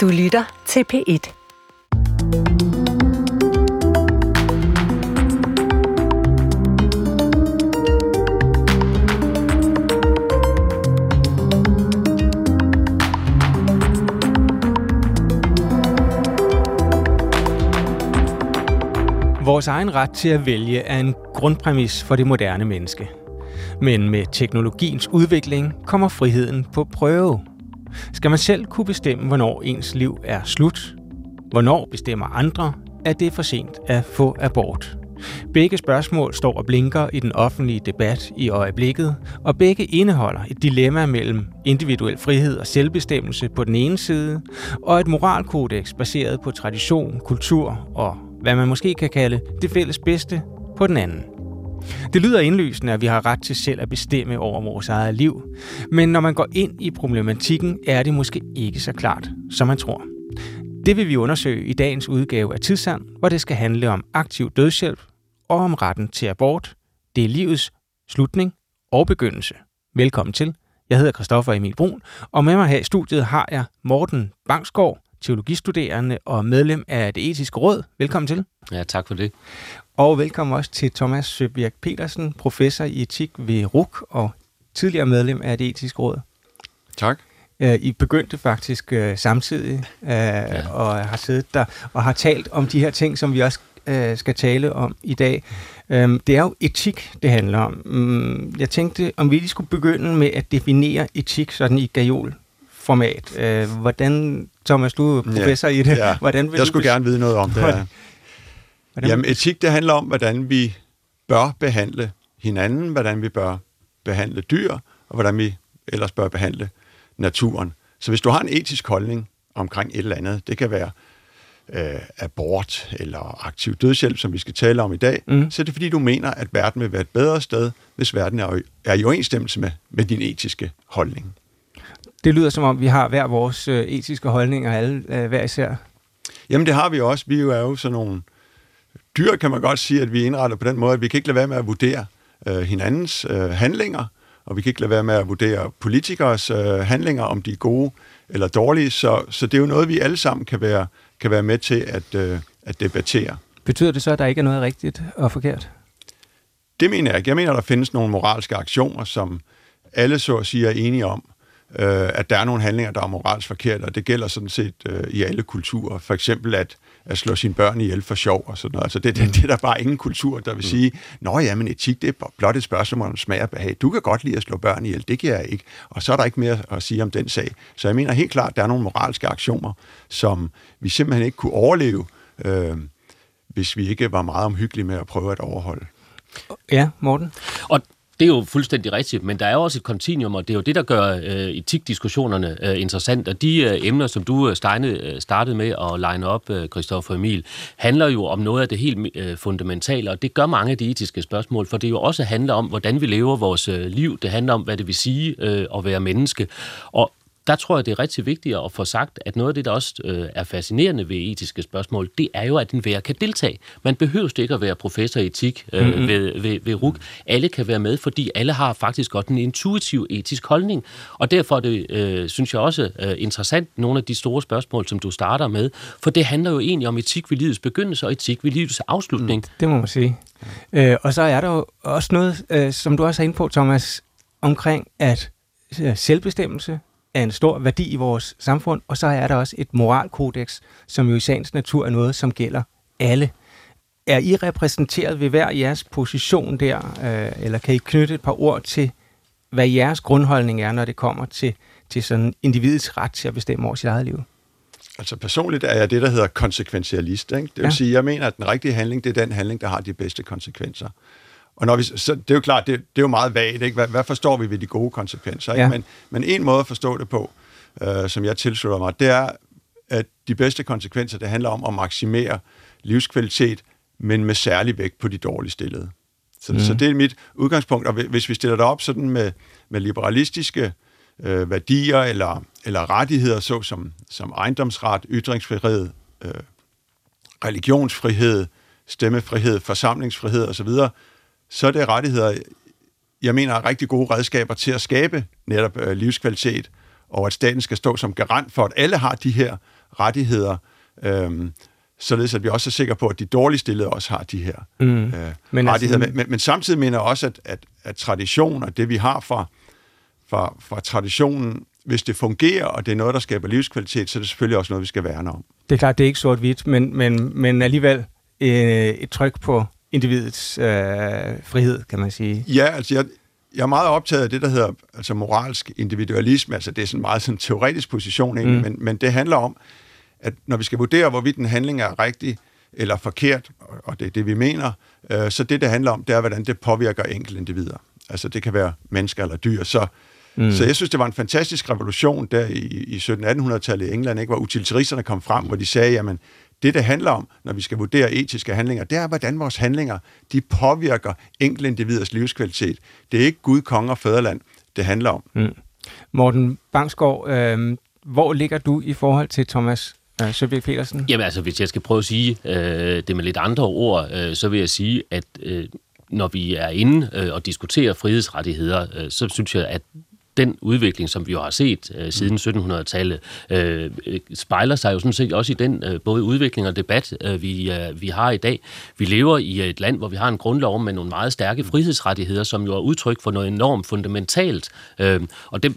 Du lytter til P1. Vores egen ret til at vælge er en grundpræmis for det moderne menneske. Men med teknologiens udvikling kommer friheden på prøve. Skal man selv kunne bestemme, hvornår ens liv er slut? Hvornår bestemmer andre, at det er for sent at få abort? Begge spørgsmål står og blinker i den offentlige debat i øjeblikket, og begge indeholder et dilemma mellem individuel frihed og selvbestemmelse på den ene side, og et moralkodeks baseret på tradition, kultur og hvad man måske kan kalde det fælles bedste på den anden. Det lyder indlysende, at vi har ret til selv at bestemme over vores eget liv, men når man går ind i problematikken, er det måske ikke så klart, som man tror. Det vil vi undersøge i dagens udgave af Tidssand, hvor det skal handle om aktiv dødshjælp og om retten til abort. Det er livets slutning og begyndelse. Velkommen til. Jeg hedder Christoffer Emil Brun, og med mig her i studiet har jeg Morten Bangsgaard, teologistuderende og medlem af Det Etiske Råd. Velkommen til. Ja, tak for det. Og velkommen også til Thomas Søbjerg Petersen, professor i etik ved RUC og tidligere medlem af Det Etiske Råd. Tak. I begyndte faktisk samtidig og har siddet der og har talt om de her ting, som vi også skal tale om i dag. Det er jo etik, det handler om. Jeg tænkte, om vi lige skulle begynde med at definere etik sådan i gajol-format. Hvordan, Thomas, du er professor i det. Ja. Hvordan vil jeg skulle gerne vide noget om det, ja. Jamen, etik, det handler om, hvordan vi bør behandle hinanden, hvordan vi bør behandle dyr, og hvordan vi ellers bør behandle naturen. Så hvis du har en etisk holdning omkring et eller andet, det kan være abort eller aktiv dødshjælp, som vi skal tale om i dag, så er det fordi, du mener, at verden vil være et bedre sted, hvis verden er i overensstemmelse med din etiske holdning. Det lyder som om, vi har hver vores etiske holdninger, alle hver især. Jamen, det har vi også. Vi er jo sådan nogle dyr, kan man godt sige, at vi indretter på den måde, at vi kan ikke lade være med at vurdere hinandens handlinger, og vi kan ikke lade være med at vurdere politikers handlinger, om de er gode eller dårlige, så det er jo noget, vi alle sammen kan være med til at debattere. Betyder det så, at der ikke er noget rigtigt og forkert? Det mener jeg ikke. Jeg mener, at der findes nogle moralske aktioner, som alle så at sige er enige om, at der er nogle handlinger, der er moralsk forkert, og det gælder sådan set i alle kulturer. For eksempel at slå sine børn ihjel for sjov og sådan noget. Altså det er der bare ingen kultur, der vil sige, nå ja, men etik, det er blot et spørgsmål om smag og behag. Du kan godt lide at slå børn ihjel, det kan jeg ikke. Og så er der ikke mere at sige om den sag. Så jeg mener helt klart, at der er nogle moralske aktioner, som vi simpelthen ikke kunne overleve, hvis vi ikke var meget omhyggelige med at prøve at overholde. Ja, Morten? Og det er jo fuldstændig rigtigt, men der er også et kontinuum, og det er jo det, der gør etikdiskussionerne interessant. Og de emner, som du startede med at line op, Christoffer Emil, handler jo om noget af det helt fundamentale, og det gør mange af de etiske spørgsmål, for det jo også handler om, hvordan vi lever vores liv. Det handler om, hvad det vil sige at være menneske. Og der tror jeg, det er rigtig vigtigt at få sagt, at noget af det, der også er fascinerende ved etiske spørgsmål, det er jo, at enhver kan deltage. Man behøver ikke at være professor i etik ved RUC. Alle kan være med, fordi alle har faktisk godt en intuitiv etisk holdning. Og derfor er det, synes jeg også, interessant, nogle af de store spørgsmål, som du starter med. For det handler jo egentlig om etik ved livets begyndelse og etik ved livets afslutning. Det må man sige. Og så er der jo også noget, som du også har inde på, Thomas, omkring at selvbestemmelse er en stor værdi i vores samfund, og så er der også et moralkodeks, som jo i sagens natur er noget, som gælder alle. Er I repræsenteret ved hver jeres position der, eller kan I knytte et par ord til, hvad jeres grundholdning er, når det kommer til sådan individets ret til at bestemme over sit eget liv? Altså personligt er jeg det, der hedder konsekventialist, ikke? Det vil sige, jeg mener, at den rigtige handling, det er den handling, der har de bedste konsekvenser. Og når vi, så det er jo klart, det er jo meget vagt, ikke? Hvad forstår vi ved de gode konsekvenser? Ikke? Ja. Men en måde at forstå det på, som jeg tilslutter mig, det er, at de bedste konsekvenser, det handler om at maksimere livskvalitet, men med særlig vægt på de dårligt stillede. Så det er mit udgangspunkt, og hvis vi stiller det op sådan med liberalistiske værdier eller rettigheder, såsom ejendomsret, ytringsfrihed, religionsfrihed, stemmefrihed, forsamlingsfrihed osv., så er det rettigheder, jeg mener, er rigtig gode redskaber til at skabe netop livskvalitet og at staten skal stå som garant for, at alle har de her rettigheder, således at vi også er sikre på, at de dårligt stillede også har de her rettigheder. Men samtidig mener jeg også, at tradition og det, vi har fra traditionen, hvis det fungerer, og det er noget, der skaber livskvalitet, så er det selvfølgelig også noget, vi skal værne om. Det er klart, det er ikke sort-hvidt, men alligevel et tryk på individets frihed, kan man sige. Ja, altså jeg er meget optaget af det, der hedder altså moralsk individualisme. Altså det er sådan meget sådan en teoretisk position egentlig, men det handler om, at når vi skal vurdere, hvorvidt en handling er rigtig eller forkert, og det er det, vi mener, så det handler om, det er, hvordan det påvirker enkeltindivider. Altså det kan være mennesker eller dyr, så jeg synes, det var en fantastisk revolution der i 1700-1800-tallet i England, ikke, hvor utilitaristerne kom frem, hvor de sagde, jamen, det handler om, når vi skal vurdere etiske handlinger, det er, hvordan vores handlinger, de påvirker enkeltindividers livskvalitet. Det er ikke Gud, konge og fædreland, det handler om. Morten Bangsgaard, hvor ligger du i forhold til Thomas Søbjerg Petersen? Jamen altså, hvis jeg skal prøve at sige det med lidt andre ord, så vil jeg sige, at når vi er inde og diskuterer frihedsrettigheder, så synes jeg, at den udvikling, som vi jo har set siden 1700-tallet, spejler sig jo sådan set også i den både udvikling og debat, vi har i dag. Vi lever i et land, hvor vi har en grundlov med nogle meget stærke frihedsrettigheder, som jo er udtryk for noget enormt fundamentalt. Og det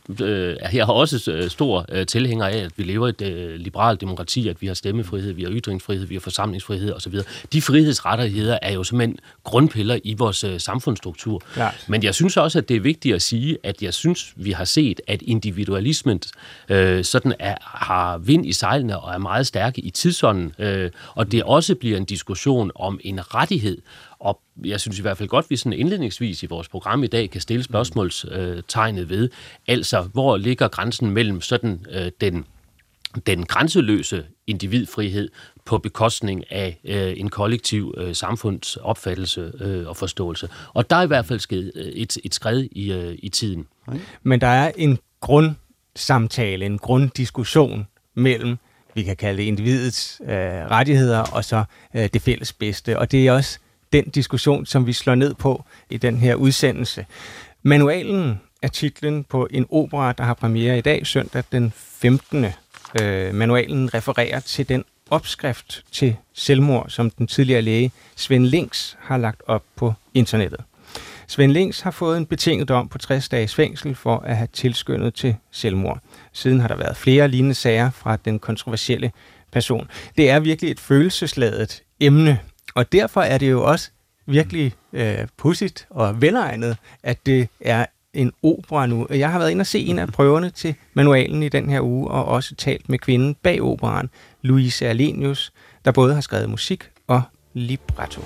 er her også stor tilhænger af, at vi lever i et liberalt demokrati, at vi har stemmefrihed, vi har ytringsfrihed, vi har forsamlingsfrihed osv. De frihedsrettigheder er jo simpelthen grundpiller i vores samfundsstruktur. Klar. Men jeg synes også, at det er vigtigt at sige, at jeg synes, vi har set, at individualismen har vind i sejlene og er meget stærke i tidsånden, og det også bliver en diskussion om en rettighed. Og jeg synes i hvert fald godt, at vi sådan indledningsvis i vores program i dag kan stille spørgsmålstegnet ved, altså hvor ligger grænsen mellem sådan den grænseløse individfrihed på bekostning af en kollektiv samfundsopfattelse og forståelse. Og der er i hvert fald sket et skred i tiden. Men der er en grundsamtale, en grunddiskussion mellem, vi kan kalde det individets rettigheder, og så det fælles bedste. Og det er også den diskussion, som vi slår ned på i den her udsendelse. Manualen er titlen på en opera, der har premiere i dag, søndag den 15. Manualen refererer til den opskrift til selvmord, som den tidligere læge Svend Lings har lagt op på internettet. Svend Lings har fået en betinget dom på 60 dages fængsel for at have tilskyndet til selvmord. Siden har der været flere lignende sager fra den kontroversielle person. Det er virkelig et følelsesladet emne, og derfor er det jo også virkelig pudsigt og velegnet, at det er en opera nu. Jeg har været inde og se en af prøverne til manualen i den her uge, og også talt med kvinden bag operaen, Louise Alenius, der både har skrevet musik og libretto.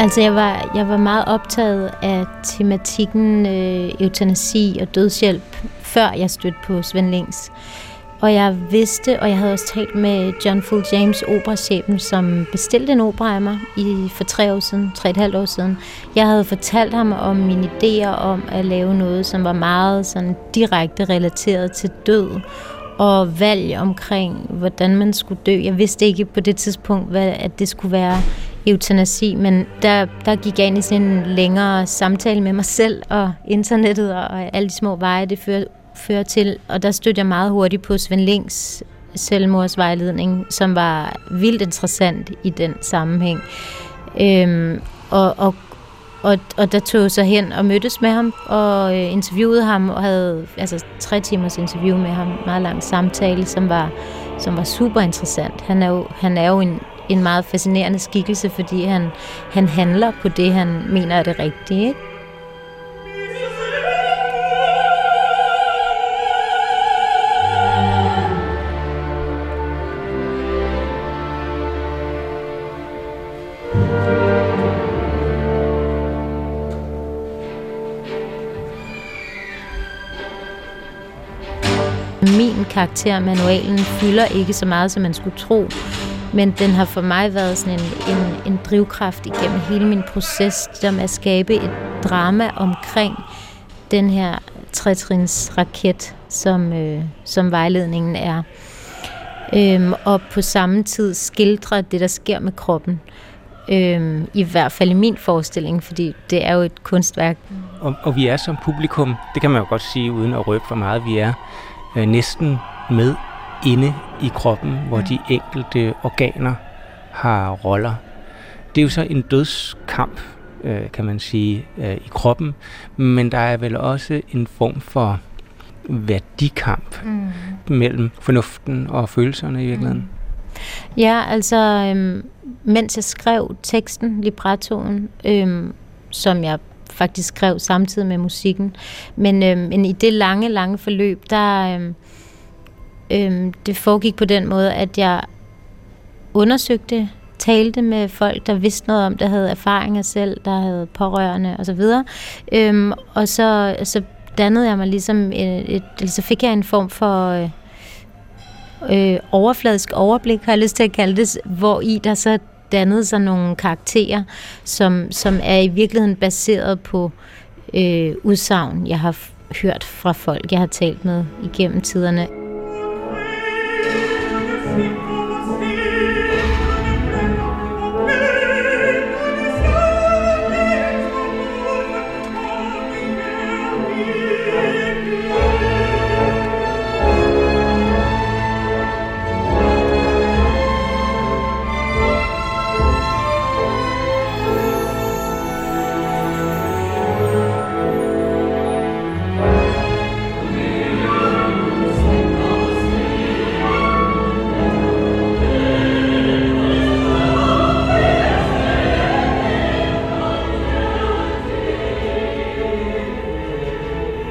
Altså, jeg var meget optaget af tematikken eutanasi og dødshjælp, før jeg stødte på Svend Lings. Og jeg vidste, og jeg havde også talt med John Full James, operachefen, som bestilte en opera af mig for 3,5 år siden. Jeg havde fortalt ham om mine idéer om at lave noget, som var meget sådan direkte relateret til død og valg omkring, hvordan man skulle dø. Jeg vidste ikke på det tidspunkt, at det skulle være eutanasi, men der gik jeg ind i sådan en længere samtale med mig selv og internettet og alle de små veje, det fører til. Og der stødte jeg meget hurtigt på Svend Lings selvmordsvejledning, som var vildt interessant i den sammenhæng. Og der tog jeg så hen og mødtes med ham og interviewede ham og havde altså 3 timers interview med ham, meget lang samtale, som var super interessant. Han er jo en meget fascinerende skikkelse, fordi han handler på det, han mener er det rigtige, ikke? min karakter. Manualen fylder ikke så meget, som man skulle tro, men den har for mig været sådan en drivkraft igennem hele min proces, der med at skabe et drama omkring den her tretrinsraket, som vejledningen er. Og på samme tid skildre det, der sker med kroppen. I hvert fald i min forestilling, fordi det er jo et kunstværk. Og vi er som publikum, det kan man jo godt sige uden at røbe for meget, vi er næsten med inde i kroppen, hvor de enkelte organer har roller. Det er jo så en dødskamp, kan man sige, i kroppen, men der er vel også en form for værdikamp mellem fornuften og følelserne i virkeligheden. Ja, altså mens jeg skrev teksten, librettoen, som jeg faktisk skrev samtidig med musikken, men i det lange forløb, der det foregik på den måde, at jeg undersøgte, talte med folk, der vidste noget om, der havde erfaringer selv, der havde pårørende osv. Og så dannede jeg mig ligesom så fik jeg en form for overfladisk overblik, har jeg lyst til at kalde det, hvor i der så dannede sig nogle karakterer, som er i virkeligheden baseret på udsagn, jeg har hørt fra folk, jeg har talt med igennem tiderne.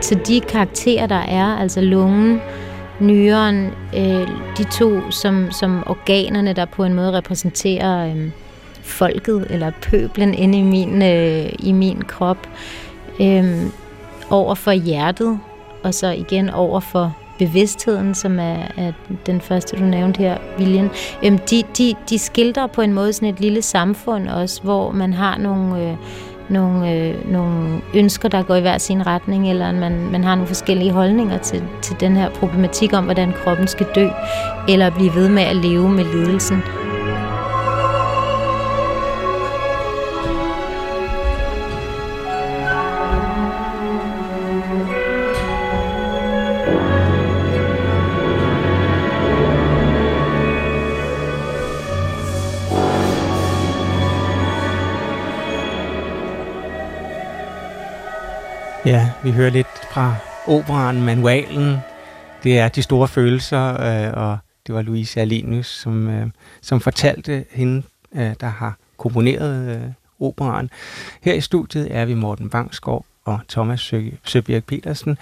Så de karakterer, der er, altså lungen, nyren, de to som organerne, der på en måde repræsenterer folket eller pøblen inde i min krop, over for hjertet, og så igen over for bevidstheden, som er den første, du nævnte her, viljen. De skildrer på en måde sådan et lille samfund også, hvor man har nogle ønsker, der går i hver sin retning, eller man har nogle forskellige holdninger til den her problematik om, hvordan kroppen skal dø, eller blive ved med at leve med lidelsen. Ja, vi hører lidt fra operaen Manualen. Det er de store følelser, og det var Louise Alenius, som fortalte hende, der har komponeret operaen. Her i studiet er vi Morten Bangsgaard og Thomas Søbjerg Petersen,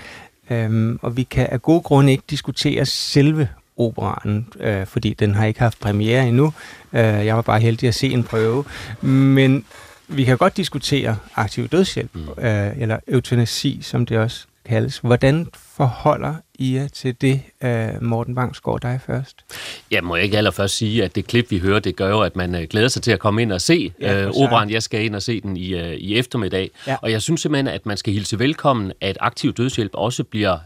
og vi kan af gode grunde ikke diskutere selve operaen, fordi den har ikke haft premiere endnu. Jeg var bare heldig at se en prøve, men vi kan godt diskutere aktiv dødshjælp, eller eutanasi, som det også kaldes. Hvordan forholder I jer til det, Morten Bangsgaard, dig først? Ja, må jeg ikke allerførst sige, at det klip, vi hører, det gør jo, at man glæder sig til at komme ind og se operaen. Jeg skal ind og se den i eftermiddag. Ja. Og jeg synes simpelthen, at man skal hilse velkommen, at aktiv dødshjælp også bliver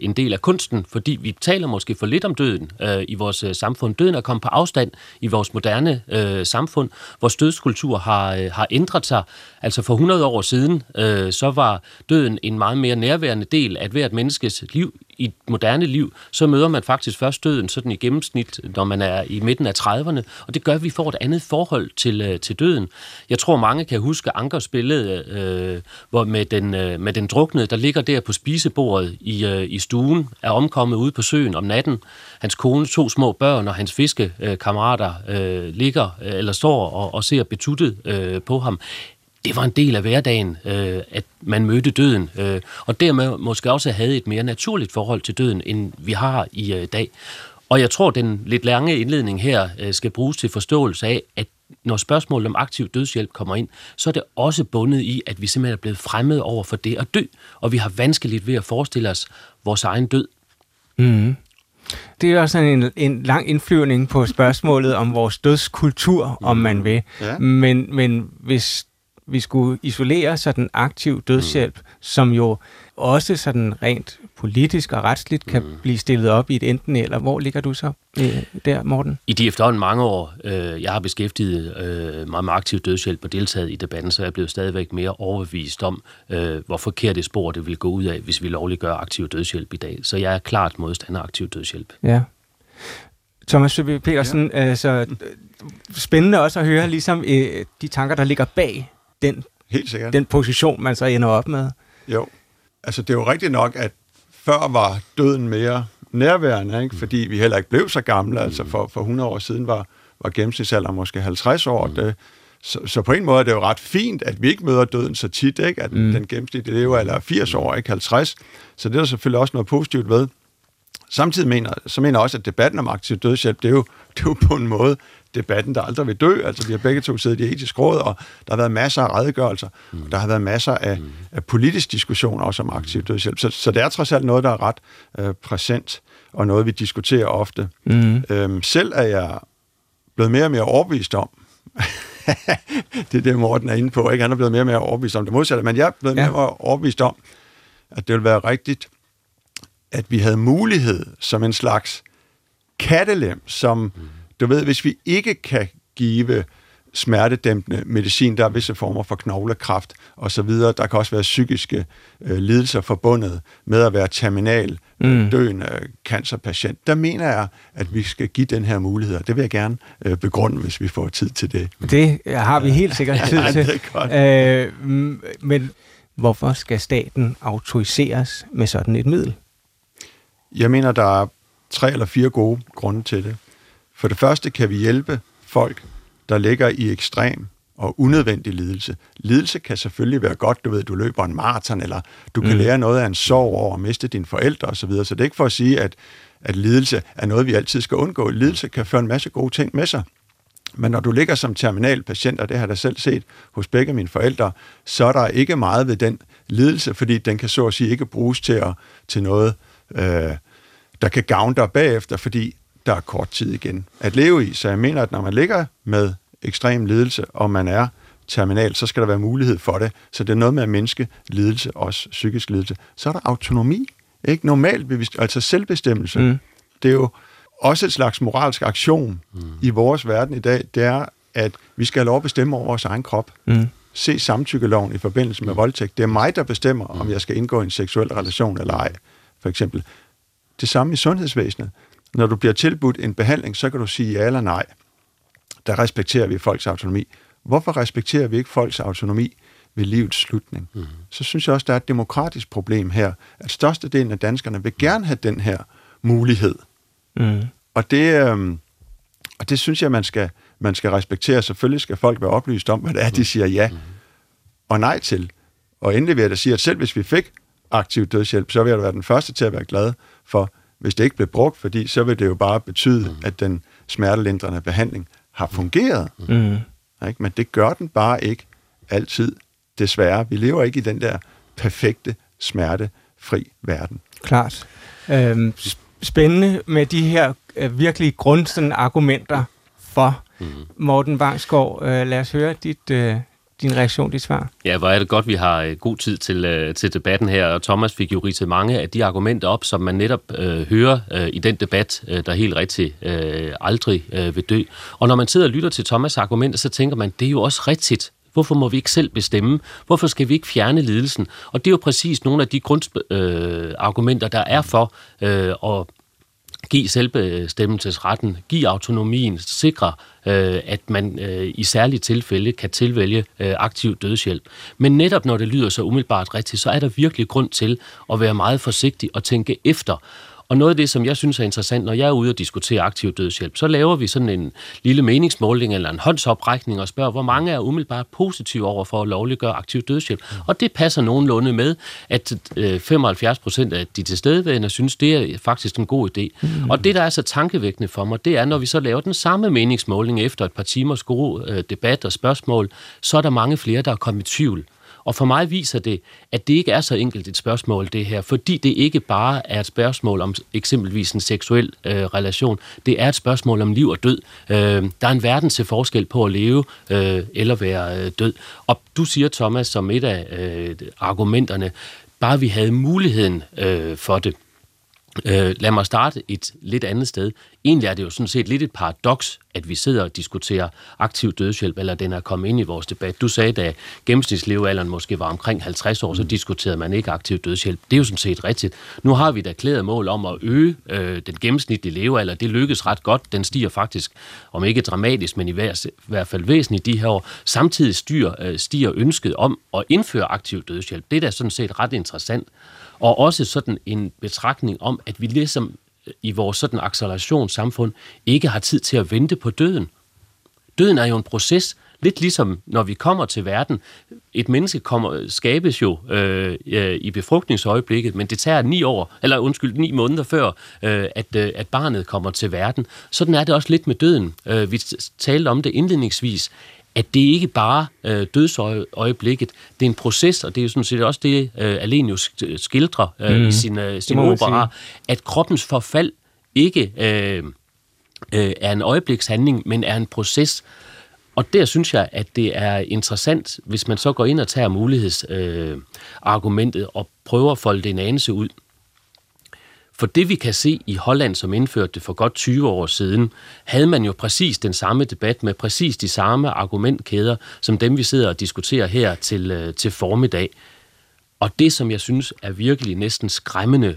en del af kunsten, fordi vi taler måske for lidt om døden i vores samfund. Døden er kommet på afstand i vores moderne samfund. Vores dødskultur har ændret sig. Altså for 100 år siden, så var døden en meget mere nærværende del af hvert menneskes liv. I et moderne liv, så møder man faktisk først døden sådan i gennemsnit, når man er i midten af 30'erne, og det gør, at vi får et andet forhold til døden. Jeg tror, mange kan huske Ankers billede, hvor med den druknede, der ligger der på spisebordet i stuen, er omkommet ude på søen om natten. Hans kone, to små børn og hans fiskekammerater står og ser betuttet på ham. Det var en del af hverdagen, at man mødte døden, og dermed måske også havde et mere naturligt forhold til døden, end vi har i dag. Og jeg tror, den lidt lange indledning her skal bruges til forståelse af, at når spørgsmålet om aktiv dødshjælp kommer ind, så er det også bundet i, at vi simpelthen er blevet fremmede over for det at dø, og vi har vanskeligt ved at forestille os vores egen død. Mm. Det er jo sådan en lang indflyvning på spørgsmålet om vores dødskultur, om man vil. Ja. Men hvis vi skulle isolere sådan aktiv dødshjælp, som jo også sådan rent politisk og retsligt kan blive stillet op i et enten eller. Hvor ligger du så der, Morten? I de efterhånden mange år, jeg har beskæftiget mig med aktiv dødshjælp og deltaget i debatten, så jeg blev stadigvæk mere overbevist om, hvor forkert et spor det ville gå ud af, hvis vi lovliggør aktiv dødshjælp i dag. Så jeg er klart modstander af aktiv dødshjælp. Ja. Thomas Søbjerg Petersen, ja. Altså, spændende også at høre ligesom, de tanker, der ligger bag den position, man så ender op med. Jo, altså det er jo rigtigt nok, at før var døden mere nærværende, ikke? Fordi vi heller ikke blev så gamle. Altså for 100 år siden var gennemsnitsalderen måske 50 år. Så på en måde er det jo ret fint, at vi ikke møder døden så tit, ikke? At den gennemsnitlige levealder er 80 år, ikke 50. Så det er der selvfølgelig også noget positivt ved. Samtidig mener jeg også, at debatten om aktiv dødshjælp, det er jo på en måde debatten, der aldrig vil dø. Altså, vi har begge to siddet i etisk råd, og der har været masser af redegørelser, og der har været masser af politisk diskussion også om aktiv dødshjælp. Så det er trods alt noget, der er ret præsent, og noget, vi diskuterer ofte. Selv er jeg blevet mere og mere overbevist om, det er det, Morten er inde på, ikke? Han er blevet mere og mere overbevist om det modsatte, men jeg er blevet mere og mere overbevist om, at det vil være rigtigt, at vi havde mulighed som en slags kattelem, som, du ved, hvis vi ikke kan give smertedæmpende medicin, der er visse former for knoglekræft osv., der kan også være psykiske lidelser forbundet med at være terminal døende cancerpatient. Der mener jeg, at vi skal give den her mulighed, og det vil jeg gerne begrunde, hvis vi får tid til det. Det har vi helt sikkert tid til. Men hvorfor skal staten autoriseres med sådan et middel? Jeg mener, der er 3 eller 4 gode grunde til det. For det første kan vi hjælpe folk, der ligger i ekstrem og unødvendig lidelse. Lidelse kan selvfølgelig være godt, du ved, du løber en maraton, eller du kan lære noget af en sorg over at miste dine forældre osv. Så det er ikke for at sige, at lidelse er noget, vi altid skal undgå. Lidelse kan føre en masse gode ting med sig. Men når du ligger som terminal patient, og det har jeg da selv set hos begge mine forældre, så er der ikke meget ved den lidelse, fordi den kan så at sige ikke bruges til noget, der kan gavne dig bagefter, fordi der er kort tid igen at leve i. Så jeg mener, at når man ligger med ekstrem lidelse, og man er terminal, så skal der være mulighed for det. Så det er noget med at mindske lidelse, også psykisk lidelse. Så er der autonomi, ikke? Normalt, altså selvbestemmelse. Det er jo også et slags moralsk aktion i vores verden i dag. Det er, at vi skal have lov at bestemme over vores egen krop. Se samtykkeloven i forbindelse med voldtægt. Det er mig, der bestemmer, om jeg skal indgå i en seksuel relation eller ej, for eksempel. Det samme i sundhedsvæsenet. Når du bliver tilbudt en behandling, så kan du sige ja eller nej. Der respekterer vi folks autonomi. Hvorfor respekterer vi ikke folks autonomi ved livets slutning? Så synes jeg også, der er et demokratisk problem her, at størstedelen af danskerne vil gerne have den her mulighed. Og det synes jeg, man skal respektere. Selvfølgelig skal folk være oplyst om, hvad det er, de siger ja og nej til. Og endelig vil jeg da sige, at selv hvis vi fik aktiv dødshjælp, så vil jeg da være den første til at være glad for, hvis det ikke bliver brugt, fordi så vil det jo bare betyde, at den smertelindrende behandling har fungeret. Men det gør den bare ikke altid, desværre. Vi lever ikke i den der perfekte, smertefri verden. Klart. Spændende med de her virkelig grundargumenter for Morten Bangsgaard. Lad os høre din reaktion, dit svar. Ja, hvor er det godt, vi har god tid til debatten her, og Thomas fik jo ridset mange af de argumenter op, som man netop hører i den debat, der helt rigtigt aldrig vil dø. Og når man sidder og lytter til Thomas' argumenter, så tænker man, det er jo også rigtigt. Hvorfor må vi ikke selv bestemme? Hvorfor skal vi ikke fjerne lidelsen? Og det er jo præcis nogle af de grundargumenter, der er for at give selvbestemmelsesretten, give autonomien, sikre, at man i særlige tilfælde kan tilvælge aktiv dødshjælp. Men netop når det lyder så umiddelbart rigtigt, så er der virkelig grund til at være meget forsigtig og tænke efter. Og noget af det, som jeg synes er interessant, når jeg er ude og diskutere aktiv dødshjælp, så laver vi sådan en lille meningsmåling eller en håndsoprækning og spørger, hvor mange er umiddelbart positive over for at lovliggøre aktiv dødshjælp. Og det passer nogenlunde med, at 75% af de tilstedeværende synes, det er faktisk en god idé. Og det, der er så tankevækkende for mig, det er, når vi så laver den samme meningsmåling efter et par timers god debat og spørgsmål, så er der mange flere, der er kommet i tvivl. Og for mig viser det, at det ikke er så enkelt et spørgsmål, det her, fordi det ikke bare er et spørgsmål om eksempelvis en seksuel relation. Det er et spørgsmål om liv og død. Der er en verden til forskel på at leve eller være død. Og du siger, Thomas, som et af argumenterne, bare vi havde muligheden for det. Lad mig starte et lidt andet sted. Egentlig er det jo sådan set lidt et paradoks, at vi sidder og diskuterer aktiv dødshjælp, eller den er kommet ind i vores debat. Du sagde, da gennemsnitslevealderen måske var omkring 50 år, så diskuterede man ikke aktiv dødshjælp. Det er jo sådan set rigtigt. Nu har vi et erklæret mål om at øge den gennemsnitlige levealder. Det lykkes ret godt. Den stiger faktisk, om ikke dramatisk, men i hvert fald væsentligt de her år. Samtidig stiger ønsket om at indføre aktiv dødshjælp. Det er da sådan set ret interessant. Og også sådan en betragtning om, at vi ligesom i vores sådan accelerationssamfund ikke har tid til at vente på døden. Døden er jo en proces, lidt ligesom når vi kommer til verden. Et menneske skabes jo i befrugtningsøjeblikket, men det tager 9 måneder før, at barnet kommer til verden. Sådan er det også lidt med døden. Vi talte om det indledningsvis, at det ikke bare dødsøjeblikket, det er en proces, og det er jo sådan set også det, Alenius skildrer i sin opera, at kroppens forfald ikke er en øjeblikshandling, men er en proces. Og der synes jeg, at det er interessant, hvis man så går ind og tager mulighedsargumentet og prøver at folde det en anelse ud. For det vi kan se i Holland, som indførte det for godt 20 år siden, havde man jo præcis den samme debat med præcis de samme argumentkæder, som dem vi sidder og diskuterer her til formiddag. Og det, som jeg synes er virkelig næsten skræmmende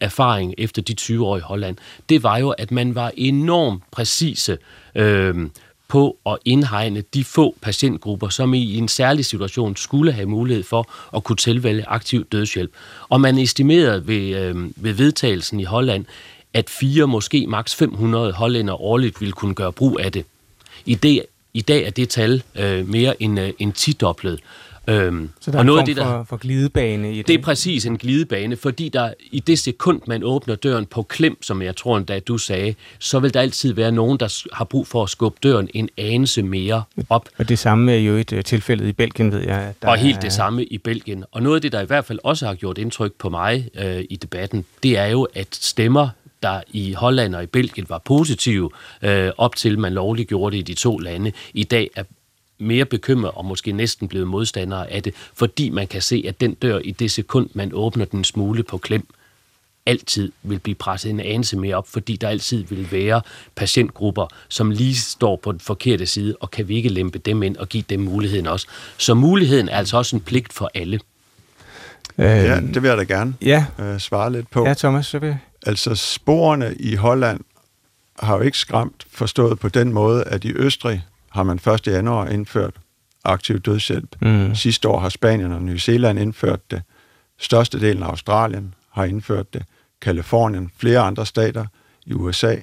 erfaring efter de 20 år i Holland, det var jo, at man var enormt præcise på at indhegne de få patientgrupper, som i en særlig situation skulle have mulighed for at kunne tilvælge aktiv dødshjælp. Og man estimerede ved vedtagelsen i Holland, at 4, måske maks 500 hollænder årligt ville kunne gøre brug af det. I dag er det tal mere end 10-doblet. Så der er noget for glidebane i det? Det er præcis en glidebane, fordi der i det sekund, man åbner døren på klem, som jeg tror endda du sagde, så vil der altid være nogen, der har brug for at skubbe døren en anelse mere op. Og det samme er jo et tilfælde i Belgien, ved jeg. Og helt det samme i Belgien. Og noget af det, der i hvert fald også har gjort indtryk på mig i debatten, det er jo, at stemmer, der i Holland og i Belgien var positive, op til man lovliggjorde det i de to lande, i dag er mere bekymret og måske næsten blevet modstandere af det, fordi man kan se, at den dør i det sekund, man åbner den smule på klem, altid vil blive presset en anelse mere op, fordi der altid vil være patientgrupper, som lige står på den forkerte side, og kan vi ikke lempe dem ind og give dem muligheden også. Så muligheden er altså også en pligt for alle. Ja, det vil jeg da gerne svare lidt på. Ja, Thomas Søbjerg. Altså sporene i Holland har jo ikke skræmt forstået på den måde, at i Østrig har man 1. januar indført aktiv dødshjælp. Sidste år har Spanien og New Zealand indført det. Størstedelen af Australien har indført det. Kalifornien, flere andre stater i USA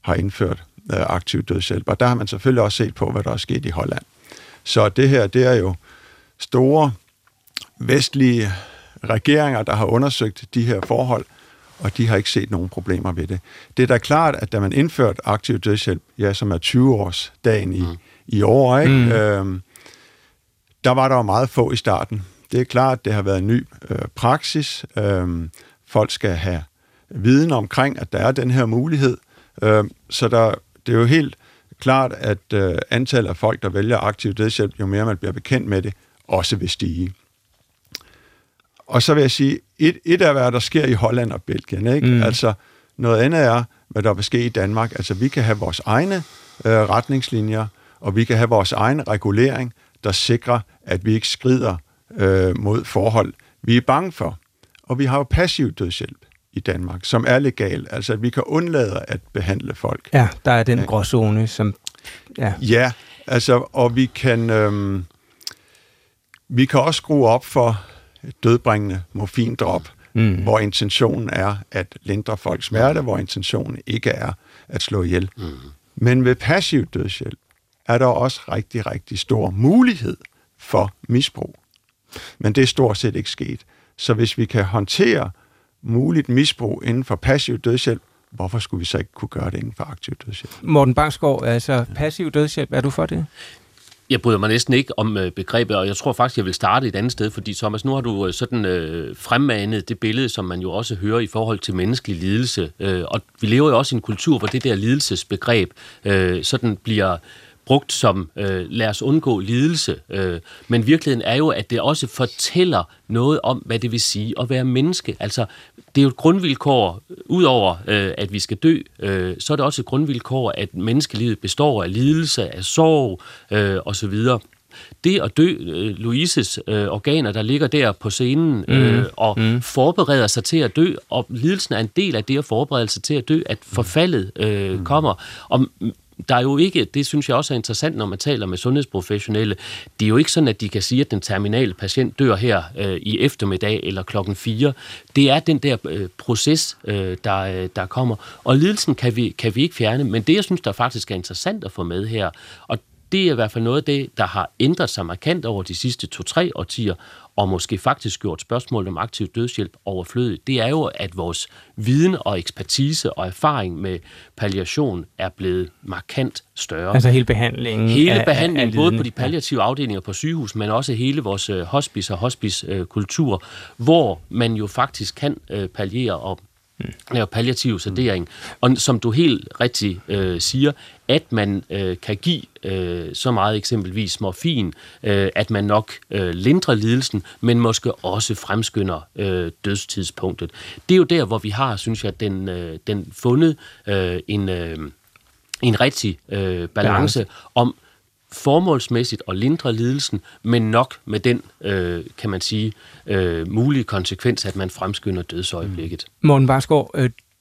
har indført aktiv dødshjælp. Og der har man selvfølgelig også set på, hvad der er sket i Holland. Så det her, det er jo store vestlige regeringer, der har undersøgt de her forhold, og de har ikke set nogen problemer ved det. Det er da klart, at da man indførte aktiv dødshjælp, som er 20-årsdagen i år, ikke? Der var der jo meget få i starten. Det er klart, det har været en ny praksis. Folk skal have viden omkring, at der er den her mulighed. Så det er jo helt klart, at antallet af folk, der vælger aktiv dødshjælp, jo mere man bliver bekendt med det, også vil stige. Og så vil jeg sige, et er, hvad der sker i Holland og Belgien, ikke? Altså, noget andet er, hvad der vil ske i Danmark. Altså, vi kan have vores egne retningslinjer, og vi kan have vores egen regulering, der sikrer, at vi ikke skrider mod forhold, vi er bange for. Og vi har jo passiv dødshjælp i Danmark, som er legal. Altså, at vi kan undlade at behandle folk. Ja, der er den gråzone, som... Ja, altså, og vi kan... vi kan også skrue op for dødbringende morfindrop, hvor intentionen er at lindre folks smerte, hvor intentionen ikke er at slå ihjel. Men ved passiv dødshjælp er der også rigtig, rigtig stor mulighed for misbrug. Men det er stort set ikke sket. Så hvis vi kan håndtere muligt misbrug inden for passiv dødshjælp, hvorfor skulle vi så ikke kunne gøre det inden for aktiv dødshjælp? Morten Bangsgaard, altså passiv dødshjælp, er du for det? Jeg bryder mig næsten ikke om begrebet, og jeg tror faktisk, jeg vil starte et andet sted, fordi Thomas, nu har du sådan fremmanet det billede, som man jo også hører i forhold til menneskelig lidelse, og vi lever jo også i en kultur, hvor det der lidelsesbegreb sådan bliver brugt som, lad os undgå lidelse, men virkeligheden er jo, at det også fortæller noget om, hvad det vil sige at være menneske. Altså, det er jo et grundvilkår, udover at vi skal dø, så er det også et grundvilkår, at menneskelivet består af lidelse, af sorg osv. Det at dø, Louises organer, der ligger der på scenen og forbereder sig til at dø, og lidelsen er en del af det at forberede sig til at dø, at forfaldet kommer. Og der er jo ikke, det synes jeg også er interessant, når man taler med sundhedsprofessionelle, det er jo ikke sådan, at de kan sige, at den terminale patient dør her i eftermiddag eller 4:00. Det er den der proces, der kommer. Og lidelsen kan vi ikke fjerne, men det, jeg synes, der faktisk er interessant at få med her, og det er i hvert fald noget af det, der har ændret sig markant over de sidste 2-3 årtier, og måske faktisk gjort spørgsmålet om aktiv dødshjælp overflødigt, det er jo, at vores viden og ekspertise og erfaring med palliation er blevet markant større. Altså hele behandlingen? Hele behandlingen, både på de palliative afdelinger på sygehus, men også hele vores hospice og hospicekultur, hvor man jo faktisk kan palliere og lave palliativ sedering. Og som du helt rigtigt siger, at man kan give så meget eksempelvis morfin, at man nok lindrer lidelsen, men måske også fremskynder dødstidspunktet. Det er jo der, hvor vi har, synes jeg, den fundet en rigtig balance om formålsmæssigt at lindre lidelsen, men nok med den, kan man sige, mulige konsekvens, at man fremskynder dødsøjeblikket. Morten Bangsgaard,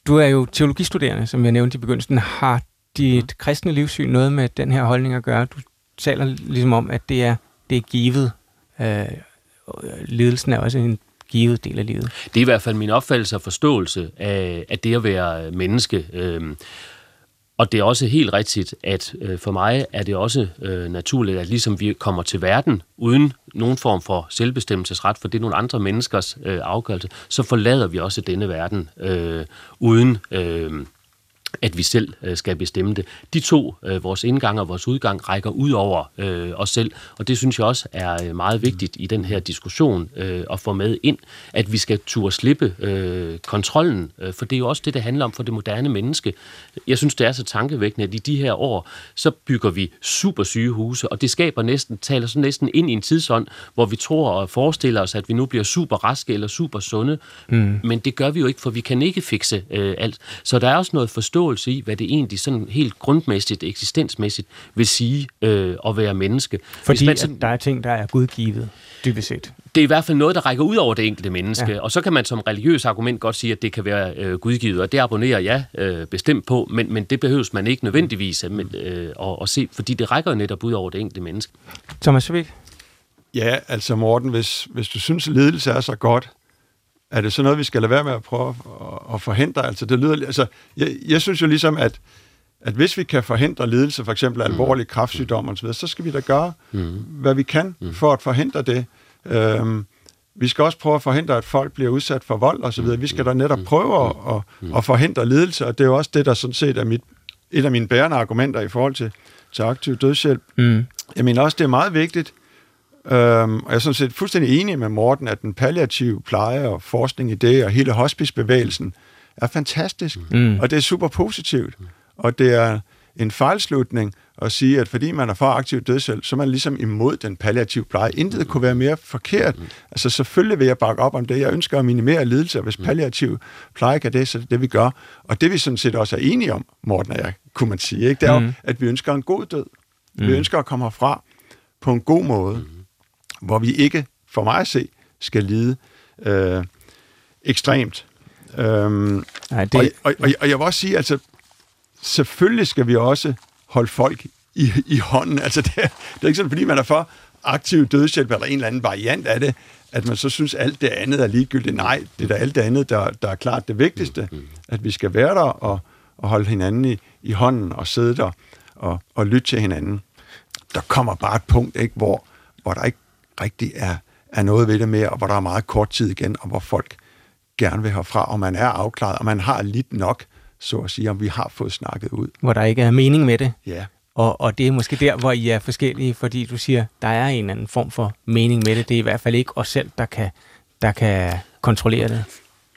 du er jo teologistuderende, som jeg nævnte i begyndelsen. Har dit kristne livssyn noget med den her holdning at gøre? Du taler ligesom om, at det er givet. Lidelsen er også en givet del af livet. Det er i hvert fald min opfattelse og forståelse af det at være menneske. Og det er også helt rigtigt, at for mig er det også naturligt, at ligesom vi kommer til verden uden nogen form for selvbestemmelsesret, for det er nogle andre menneskers afgørelse, så forlader vi også denne verden uden at vi selv skal bestemme det. De to, vores indgang og vores udgang, rækker ud over os selv, og det synes jeg også er meget vigtigt i den her diskussion at få med ind, at vi skal turde slippe kontrollen, for det er jo også det handler om for det moderne menneske. Jeg synes, det er så tankevækkende, at i de her år, så bygger vi supersygehuse, og det taler sådan næsten ind i en tidsånd, hvor vi tror og forestiller os, at vi nu bliver super raske eller super sunde, men det gør vi jo ikke, for vi kan ikke fikse alt. Så der er også noget forståelse i, hvad det egentlig sådan helt grundmæssigt, eksistensmæssigt vil sige at være menneske. Fordi der er ting, der er gudgivet, dybest set. Det er i hvert fald noget, der rækker ud over det enkelte menneske, ja. Og så kan man som religiøs argument godt sige, at det kan være gudgivet, og det abonnerer jeg bestemt på, men det behøves man ikke nødvendigvis at se, fordi det rækker jo netop ud over det enkelte menneske. Thomas Søbjerg? Ja, altså Morten, hvis du synes, ledelse er så godt, er det så noget, vi skal lade være med at prøve at forhindre? Altså, det lyder, altså, jeg synes jo ligesom, at hvis vi kan forhindre lidelse, for eksempel alvorlige kræftsygdomme og så videre, så skal vi da gøre, hvad vi kan for at forhindre det. Vi skal også prøve at forhindre, at folk bliver udsat for vold og så videre. Vi skal da netop prøve at forhindre lidelse, og det er jo også det, der sådan set er et af mine bærende argumenter i forhold til aktiv dødshjælp. Jeg mener også, det er meget vigtigt, og jeg er sådan set fuldstændig enig med Morten, at den palliative pleje og forskning i det, og hele hospicebevægelsen, er fantastisk, og det er super positivt. Og det er en fejlslutning at sige, at fordi man er for aktiv dødshjælp, så er man ligesom imod den palliative pleje. Intet kunne være mere forkert. Altså selvfølgelig vil jeg bakke op om det. Jeg ønsker at minimere lidelser, hvis palliativ pleje kan det, så det vi gør. Og det vi sådan set også er enige om, Morten og jeg, kunne man sige, ikke? Det er jo, at vi ønsker en god død. Vi ønsker at komme herfra på en god måde, hvor vi ikke, for mig at se, skal lide ekstremt. Nej, det... og jeg vil også sige, altså, selvfølgelig skal vi også holde folk i hånden. Altså, det er ikke sådan, fordi man er for aktiv dødshjælp, eller en eller anden variant af det, at man så synes, alt det andet er ligegyldigt. Nej, det er da alt det andet, der er klart det vigtigste, at vi skal være der og holde hinanden i hånden, og sidde der og lytte til hinanden. Der kommer bare et punkt, ikke, hvor der ikke rigtig er noget ved det mere, og hvor der er meget kort tid igen, og hvor folk gerne vil herfra, og man er afklaret, og man har lidt nok, så at sige, om vi har fået snakket ud. Hvor der ikke er mening med det. Ja. Og det er måske der, hvor I er forskellige, fordi du siger, der er en anden form for mening med det. Det er i hvert fald ikke os selv, der kan kontrollere det.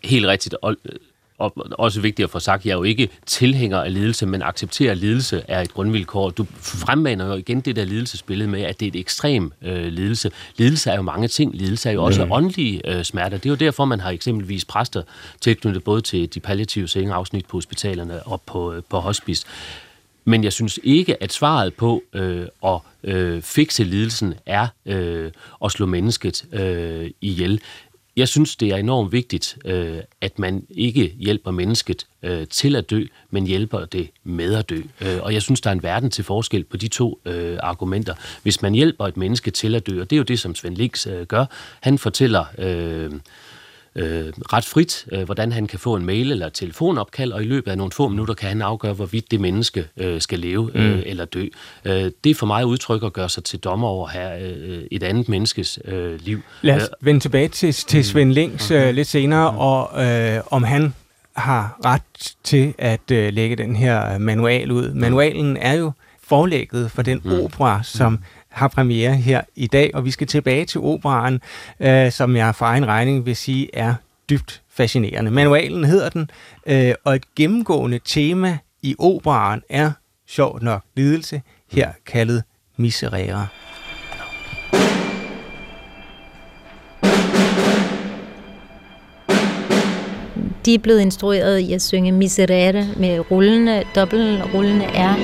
Helt rigtigt. Og også vigtigt at få sagt, jeg er jo ikke tilhænger af lidelse, men accepterer, at lidelse er et grundvilkår. Du fremmaner jo igen det der lidelsesbillede med, at det er et ekstrem lidelse. Lidelse er jo mange ting. Lidelse er jo også åndelige smerter. Det er jo derfor, man har eksempelvis præster tilknyttet både til de palliative sengeafsnit på hospitalerne og på hospice. Men jeg synes ikke, at svaret på at fikse lidelsen er at slå mennesket ihjel. Jeg synes, det er enormt vigtigt, at man ikke hjælper mennesket til at dø, men hjælper det med at dø. Og jeg synes, der er en verden til forskel på de to argumenter. Hvis man hjælper et menneske til at dø, og det er jo det, som Svend Lings gør, han fortæller ret frit, hvordan han kan få en mail eller et telefonopkald, og i løbet af nogle få minutter kan han afgøre, hvorvidt det menneske skal leve eller dø. Det er for mig udtryk at gøre sig til dommer over her et andet menneskes liv. Lad os vende tilbage til Svend Lings lidt senere, og om han har ret til at lægge den her manual ud. Manualen er jo forlægget for den opera, som har premiere her i dag, og vi skal tilbage til operaen, som jeg for egen regning vil sige er dybt fascinerende. Manualen hedder den, og et gennemgående tema i operaen er, sjovt nok, lidelse, her kaldet miserere. De er blevet instrueret i at synge miserere med rullende, dobbeltrullende R.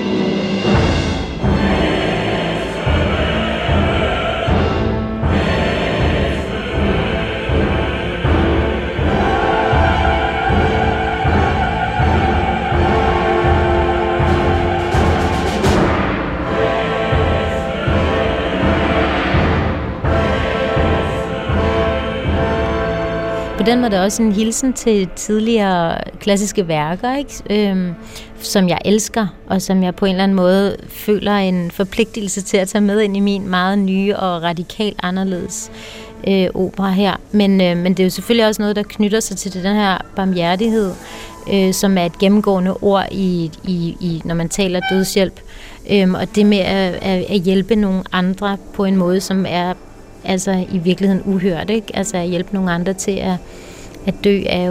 På den var der også en hilsen til tidligere klassiske værker, ikke? Som jeg elsker, og som jeg på en eller anden måde føler en forpligtelse til at tage med ind i min meget nye og radikalt anderledes opera her. Men det er jo selvfølgelig også noget, der knytter sig til den her barmhjertighed, som er et gennemgående ord, i når man taler dødshjælp. Og det med at hjælpe nogle andre på en måde, som er altså i virkeligheden uhørt, ikke? Altså at hjælpe nogle andre til at dø, det er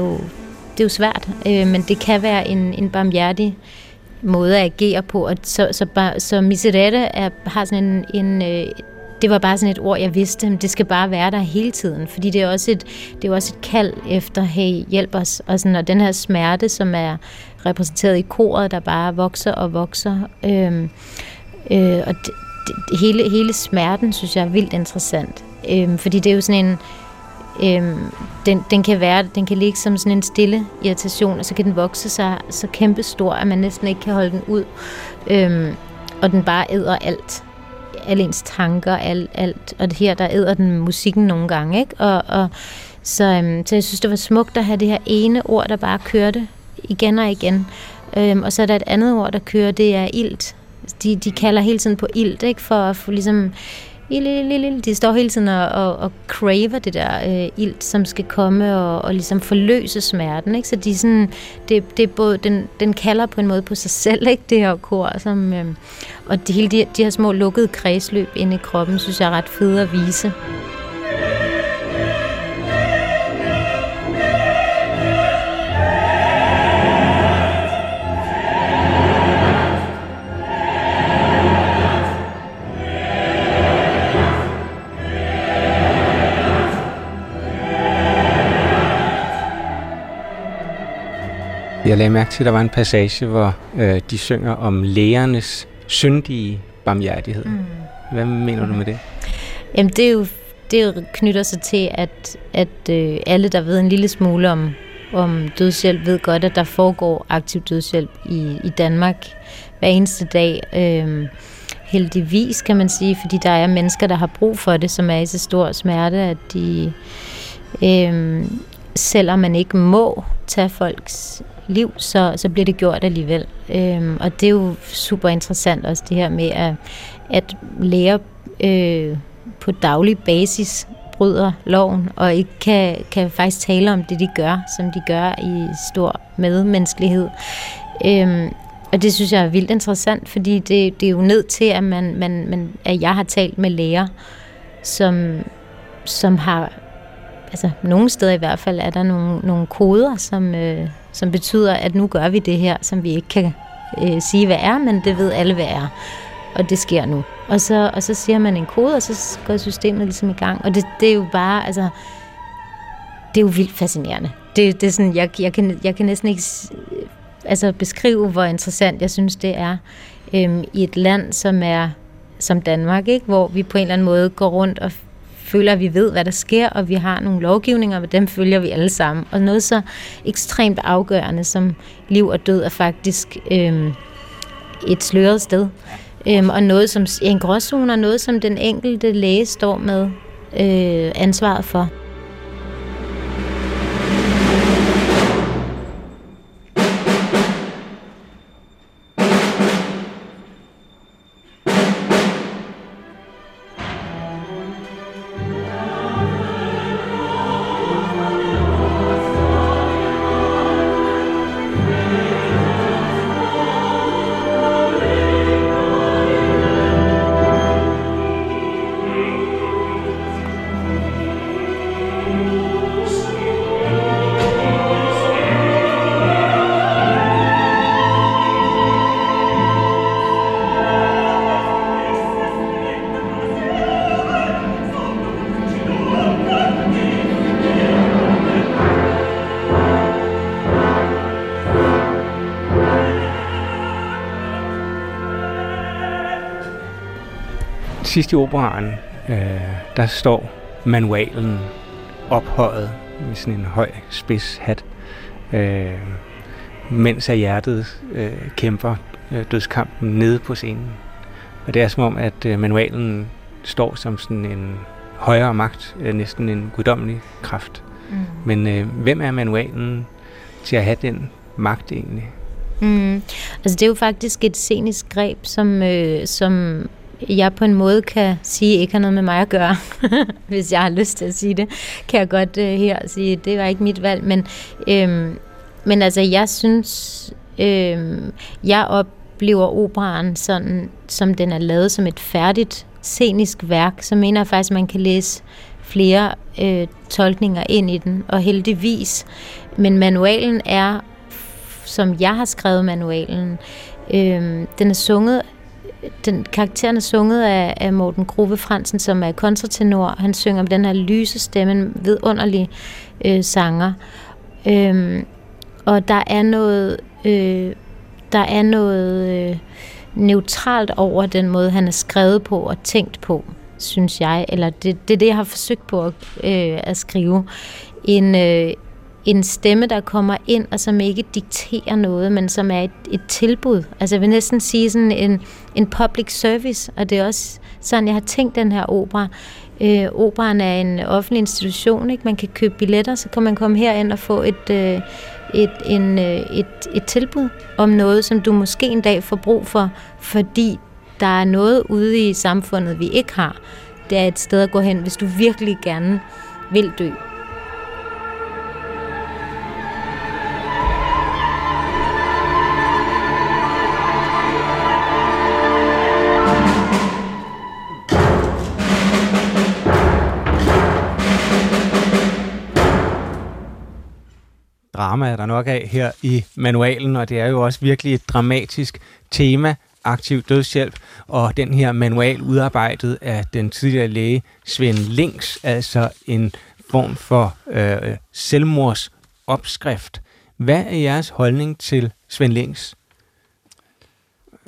jo svært, men det kan være en barmhjertig måde at agere på, og så miserere har sådan det var bare sådan et ord, jeg vidste, men det skal bare være der hele tiden, fordi det er også et kald efter, hey, hjælp os, og sådan, og den her smerte, som er repræsenteret i koret, der bare vokser og vokser, og hele smerten, synes jeg, er vildt interessant. Fordi det er jo sådan en... Den kan ligge som sådan en stille irritation, og så kan den vokse sig så kæmpestor, at man næsten ikke kan holde den ud. Og den bare æder alt. Alle ens tanker, alt. Og det her, der æder den musikken nogle gange, ikke? Så jeg synes, det var smukt at have det her ene ord, der bare kørte igen og igen. Og så er der et andet ord, der kører, det er ilt. De kalder hele tiden på ilt, ikke? For at få ligesom... De står hele tiden og craver det der ilt, som skal komme og ligesom forløse smerten, ikke? Så de sådan... Det er både... Den kalder på en måde på sig selv, ikke? Det her kor, som... Og det hele de her små lukkede kredsløb inde i kroppen, synes jeg er ret fede at vise. Jeg lagde mærke til, at der var en passage, hvor de synger om lægernes syndige barmhjertighed. Hvad mener du med det? Jamen, det knytter sig til, at alle, der ved en lille smule om dødshjælp, ved godt, at der foregår aktiv dødshjælp i Danmark hver eneste dag. Heldigvis, kan man sige, fordi der er mennesker, der har brug for det, som er i så stor smerte, at de... selvom man ikke må tage folks liv, så bliver det gjort alligevel. Og det er jo super interessant også, det her med, at læger på daglig basis bryder loven, og ikke kan faktisk tale om det, de gør, som de gør i stor medmenneskelighed. Og det synes jeg er vildt interessant, fordi det er jo ned til, at at jeg har talt med læger, som har, altså nogle steder i hvert fald, er der nogle koder, som betyder, at nu gør vi det her, som vi ikke kan sige, hvad er, men det ved alle, hvad er. Og det sker nu. Og så siger man en kode, og så går systemet ligesom i gang. Og det er jo bare, altså, det er jo vildt fascinerende. Det er sådan, jeg kan næsten ikke beskrive, hvor interessant jeg synes, det er i et land, som er som Danmark, ikke? Hvor vi på en eller anden måde går rundt og føler, at vi ved, hvad der sker, og vi har nogle lovgivninger, og dem følger vi alle sammen. Og noget så ekstremt afgørende som liv og død er faktisk et sløret sted. Og noget som en gråzone, og noget som den enkelte læge står med ansvaret for. Sidst i operaen, der står manualen ophøjet med sådan en høj spidshat, mens af hjertet kæmper dødskampen nede på scenen. Og det er som om, at manualen står som sådan en højere magt, næsten en guddommelig kraft. Mm. Men hvem er manualen til at have den magt egentlig? Mm. Altså det er jo faktisk et scenisk greb, som jeg på en måde kan sige, ikke har noget med mig at gøre, hvis jeg har lyst til at sige det, kan jeg godt her sige, det var ikke mit valg, men altså jeg synes, jeg oplever operaen sådan, som den er lavet, som et færdigt scenisk værk, så mener jeg faktisk, man kan læse flere tolkninger ind i den, og heldigvis, men manualen er, som jeg har skrevet manualen, den er sunget. Den karakteren er sunget af Morten Grove Frandsen, som er kontratenor. Han synger med den her lyse stemme, vidunderlig sanger. Og der er noget, neutralt over den måde, han er skrevet på og tænkt på, synes jeg. Eller det er det, jeg har forsøgt på at skrive. En stemme, der kommer ind, og som ikke dikterer noget, men som er et tilbud. Altså jeg vil næsten sige sådan en public service, og det er også sådan, jeg har tænkt den her opera. Operaen er en offentlig institution, ikke? Man kan købe billetter, så kan man komme herind og få et tilbud om noget, som du måske en dag får brug for, fordi der er noget ude i samfundet, vi ikke har. Det er et sted at gå hen, hvis du virkelig gerne vil dø. Drama er der nok af her i manualen, og det er jo også virkelig et dramatisk tema, aktiv dødshjælp, og den her manual udarbejdet af den tidligere læge Svend Lings, altså en form for selvmordsopskrift. Hvad er jeres holdning til Svend Lings?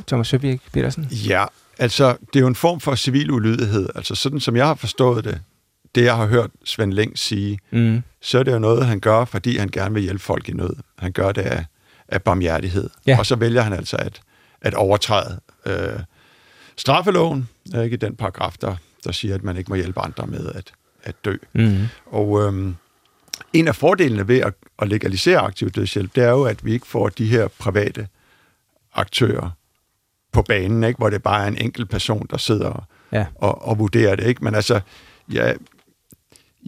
Thomas Søbjerg Petersen? Ja, altså det er jo en form for civil ulydighed, altså sådan som jeg har forstået det jeg har hørt Svend Lings sige, så er det jo noget, han gør, fordi han gerne vil hjælpe folk i nød. Han gør det af barmhjertighed. Ja. Og så vælger han altså at overtræde straffeloven, ikke den paragraf, der siger, at man ikke må hjælpe andre med at dø. Mm. Og en af fordelene ved at legalisere aktiv dødshjælp, det er jo, at vi ikke får de her private aktører på banen, ikke? Hvor det bare er en enkelt person, der sidder og vurderer det. Ikke? Men altså, jeg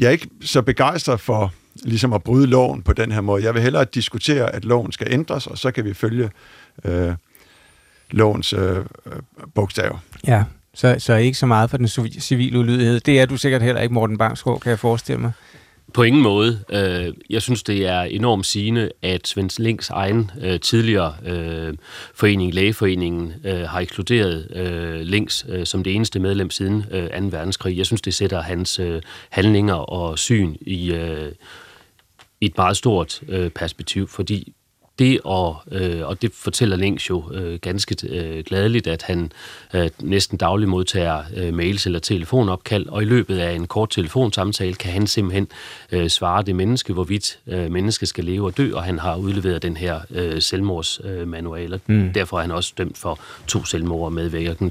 er ikke så begejstret for ligesom at bryde loven på den her måde. Jeg vil hellere diskutere, at loven skal ændres, og så kan vi følge lovens bogstaver. Ja, så ikke så meget for den civile ulydighed. Det er du sikkert heller ikke, Morten Bangsgaard, kan jeg forestille mig. På ingen måde. Jeg synes, det er enormt sigende, at Svend Lings egen tidligere forening, Lægeforeningen, har ekskluderet Lings som det eneste medlem siden 2. verdenskrig. Jeg synes, det sætter hans handlinger og syn i et meget stort perspektiv, fordi det, og det fortæller Lings jo ganske gladeligt, at han næsten dagligt modtager mails eller telefonopkald, og i løbet af en kort telefonsamtale kan han simpelthen svare det menneske, hvorvidt mennesket skal leve og dø, og han har udleveret den her selvmordsmanualer. Derfor er han også dømt for 2 selvmord medvirkende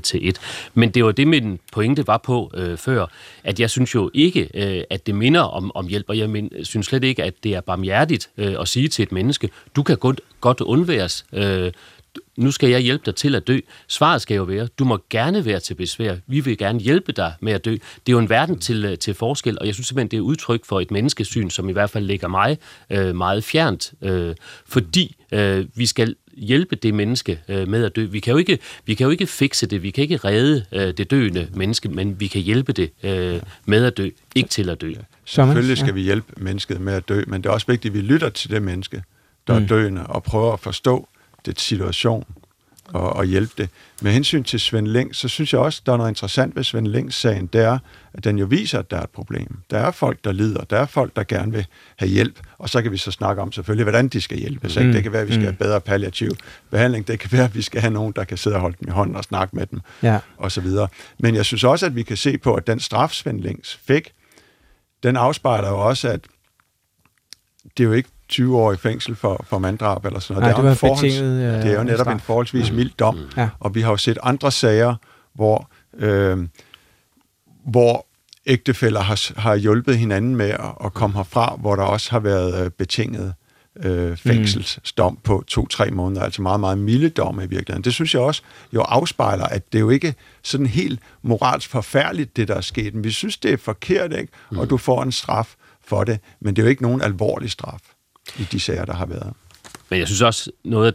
til 1. Men det var det, min pointe var på før, at jeg synes jo ikke, at det minder om hjælp, og jeg synes slet ikke, at det er barmhjertigt at sige til et menneske, du kan godt undværes. Nu skal jeg hjælpe dig til at dø. Svaret skal jo være, du må gerne være til besvær. Vi vil gerne hjælpe dig med at dø. Det er jo en verden til forskel, og jeg synes simpelthen, det er udtryk for et menneskesyn, som i hvert fald ligger mig meget fjernt, fordi vi skal hjælpe det menneske med at dø. Vi kan jo ikke fikse det, vi kan ikke redde det døende menneske, men vi kan hjælpe det med at dø, ikke til at dø. Selvfølgelig skal vi hjælpe mennesket med at dø, men det er også vigtigt, at vi lytter til det menneske, der er døende, og prøver at forstå dets situation og hjælpe det. Med hensyn til Svend Lings, så synes jeg også, der er noget interessant ved Svend Lings-sagen, det er, at den jo viser, at der er et problem. Der er folk, der lider, der er folk, der gerne vil have hjælp, og så kan vi så snakke om selvfølgelig, hvordan de skal hjælpes. Mm. Det kan være, at vi skal have bedre palliativ behandling, det kan være, at vi skal have nogen, der kan sidde og holde dem i hånden og snakke med dem, og så videre. Men jeg synes også, at vi kan se på, at den straf, Svend Lings fik, den afspejler jo også, at det er jo ikke 20 år i fængsel for manddrab eller sådan noget. Det er jo netop en forholdsvis mild dom, og vi har jo set andre sager, hvor ægtefæller har hjulpet hinanden med at komme herfra, hvor der også har været betinget fængselsdom på 2-3 måneder, altså meget, meget milde domme i virkeligheden. Det synes jeg også jo afspejler, at det jo ikke sådan helt moralsk forfærdeligt, det der er sket. Men vi synes, det er forkert, ikke? Og du får en straf for det, men det er jo ikke nogen alvorlig straf i de sager, der har været. Men jeg synes også, noget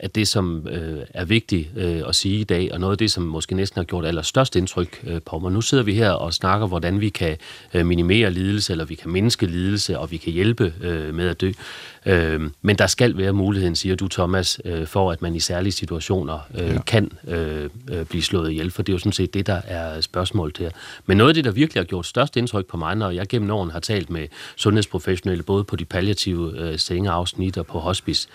af det, som er vigtigt at sige i dag, og noget af det, som måske næsten har gjort allerstørst indtryk på mig, nu sidder vi her og snakker, hvordan vi kan minimere lidelse, eller vi kan mindske lidelse, og vi kan hjælpe med at dø. Men der skal være muligheden, siger du, Thomas, for at man i særlige situationer kan blive slået ihjel, for det er jo sådan set det, der er spørgsmålet her. Men noget af det, der virkelig har gjort størst indtryk på mig, når jeg gennem årene har talt med sundhedsprofessionelle, både på de palliative sengeafsnit og på hospice,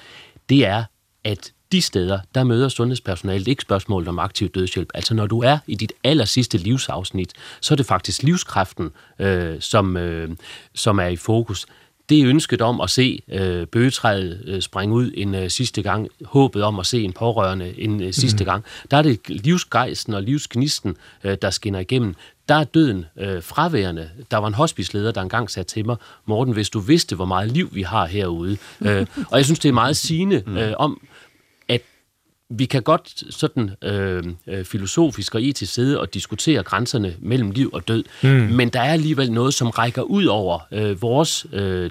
det er, at de steder, der møder sundhedspersonalet ikke spørgsmålet om aktiv dødshjælp. Altså når du er i dit allersidste livsafsnit, så er det faktisk livskræften, som er i fokus. Det ønsket om at se bøgetræet springe ud en sidste gang, håbet om at se en pårørende en sidste gang, der er det livsgejsten og livsgnisten, der skinner igennem. Der er døden fraværende. Der var en hospiceleder, der engang sagde til mig, Morten, hvis du vidste, hvor meget liv vi har herude. Og jeg synes, det er meget sigende om, at vi kan godt sådan filosofisk og etisk sidde og diskutere grænserne mellem liv og død, men der er alligevel noget, som rækker ud over vores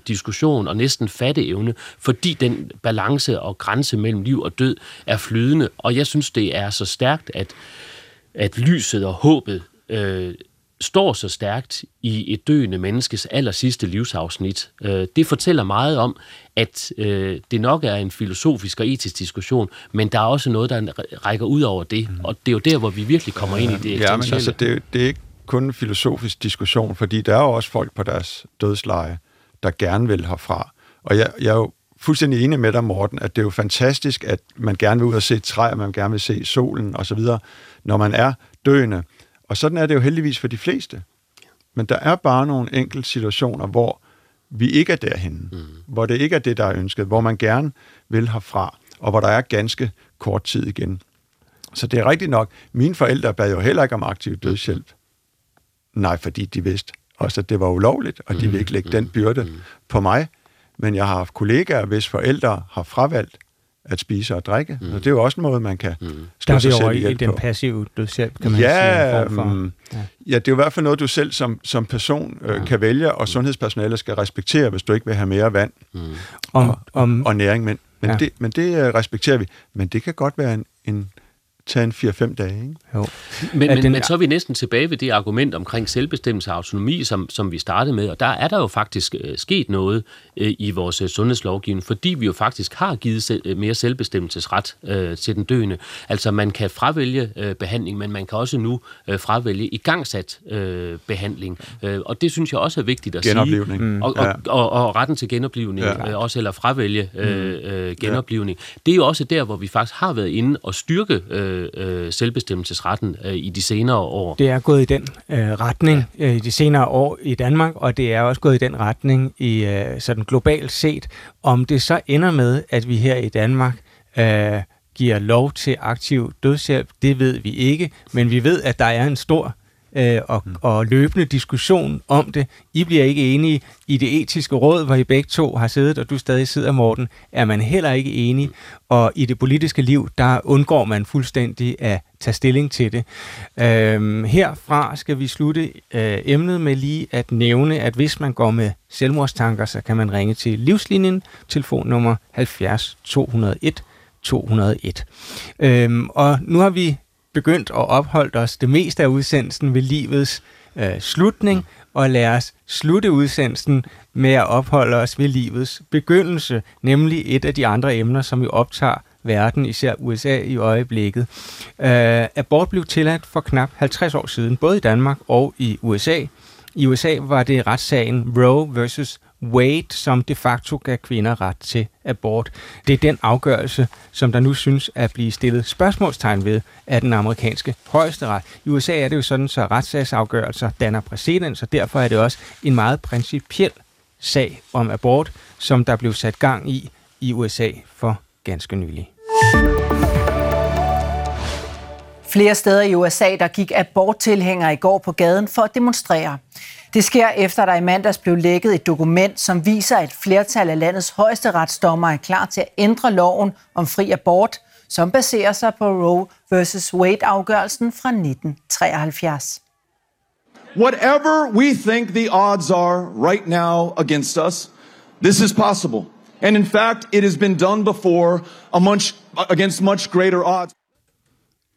diskussion og næsten fatteevne, fordi den balance og grænse mellem liv og død er flydende, og jeg synes, det er så stærkt, at lyset og håbet står så stærkt i et døende menneskes allersidste livsafsnit. Det fortæller meget om, at det nok er en filosofisk og etisk diskussion, men der er også noget, der rækker ud over det, og det er jo der, hvor vi virkelig kommer ind i det eksistentielle. Ja, men altså, det er ikke kun en filosofisk diskussion, fordi der er jo også folk på deres dødsleje, der gerne vil herfra. Og jeg er jo fuldstændig enig med dig, Morten, at det er jo fantastisk, at man gerne vil ud og se træer, man gerne vil se solen osv., når man er døende. Og sådan er det jo heldigvis for de fleste. Men der er bare nogle enkelte situationer, hvor vi ikke er derhenne. Hvor det ikke er det, der er ønsket. Hvor man gerne vil herfra. Og hvor der er ganske kort tid igen. Så det er rigtigt nok. Mine forældre bad jo heller ikke om aktiv dødshjælp. Nej, fordi de vidste også, at det var ulovligt, og de ville ikke lægge den byrde på mig. Men jeg har haft kollegaer, hvis forældre har fravalgt at spise og drikke. Og det er jo også en måde, man kan slå sig selv ihjel på. Der er jo i den passive dødshjælp, kan man sige. En form for. Ja, det er jo i hvert fald noget, du selv som person kan vælge, og sundhedspersonalet skal respektere, hvis du ikke vil have mere vand og næring. Men Men, ja. men det respekterer vi. Men det kan godt være en 4-5 dage, ikke? Jo. Men så er vi næsten tilbage ved det argument omkring selvbestemmelse og autonomi, som vi startede med, og der er jo faktisk sket noget i vores sundhedslovgivning, fordi vi jo faktisk har givet mere selvbestemmelsesret til den døende. Altså, man kan fravælge behandling, men man kan også nu fravælge igangsat behandling. Og det synes jeg også er vigtigt at sige. Og retten til genoplivning, også, eller fravælge genoplivning. Det er jo også der, hvor vi faktisk har været inde og styrke selvbestemmelsesretten i de senere år. Det er gået i den retning i de senere år i Danmark, og det er også gået i den retning i sådan globalt set. Om det så ender med, at vi her i Danmark giver lov til aktiv dødshjælp, det ved vi ikke, men vi ved, at der er en stor og løbende diskussion om det. I bliver ikke enige i Det Etiske Råd, hvor I begge to har siddet, og du stadig sidder, Morten, er man heller ikke enige, og i det politiske liv, der undgår man fuldstændig at tage stilling til det. Herfra skal vi slutte emnet med lige at nævne, at hvis man går med selvmordstanker, så kan man ringe til Livslinjen, telefonnummer 70 201 201. Og nu har vi begyndt og opholdt os det meste af udsendelsen ved livets slutning, og lad os slutte udsendelsen med at opholde os ved livets begyndelse, nemlig et af de andre emner, som jo optager verden, især USA i øjeblikket. Abort blev tilladt for knap 50 år siden, både i Danmark og i USA. I USA var det retssagen Roe vs. Wade, som de facto gav kvinder ret til abort. Det er den afgørelse, som der nu synes at blive stillet spørgsmålstegn ved af den amerikanske højesteret. I USA er det jo sådan, så retssagsafgørelser danner præcedens, og derfor er det også en meget principiel sag om abort, som der blev sat gang i USA for ganske nylig. Flere steder i USA, der gik aborttilhængere i går på gaden for at demonstrere. Det sker efter, at der i mandags blev lækket et dokument, som viser, at et flertal af landets højesteretsdommere er klar til at ændre loven om fri abort, som baserer sig på Roe vs. Wade-afgørelsen fra 1973. Whatever we think the odds are right now against us, this is possible. And in fact, it has been done before against much greater odds.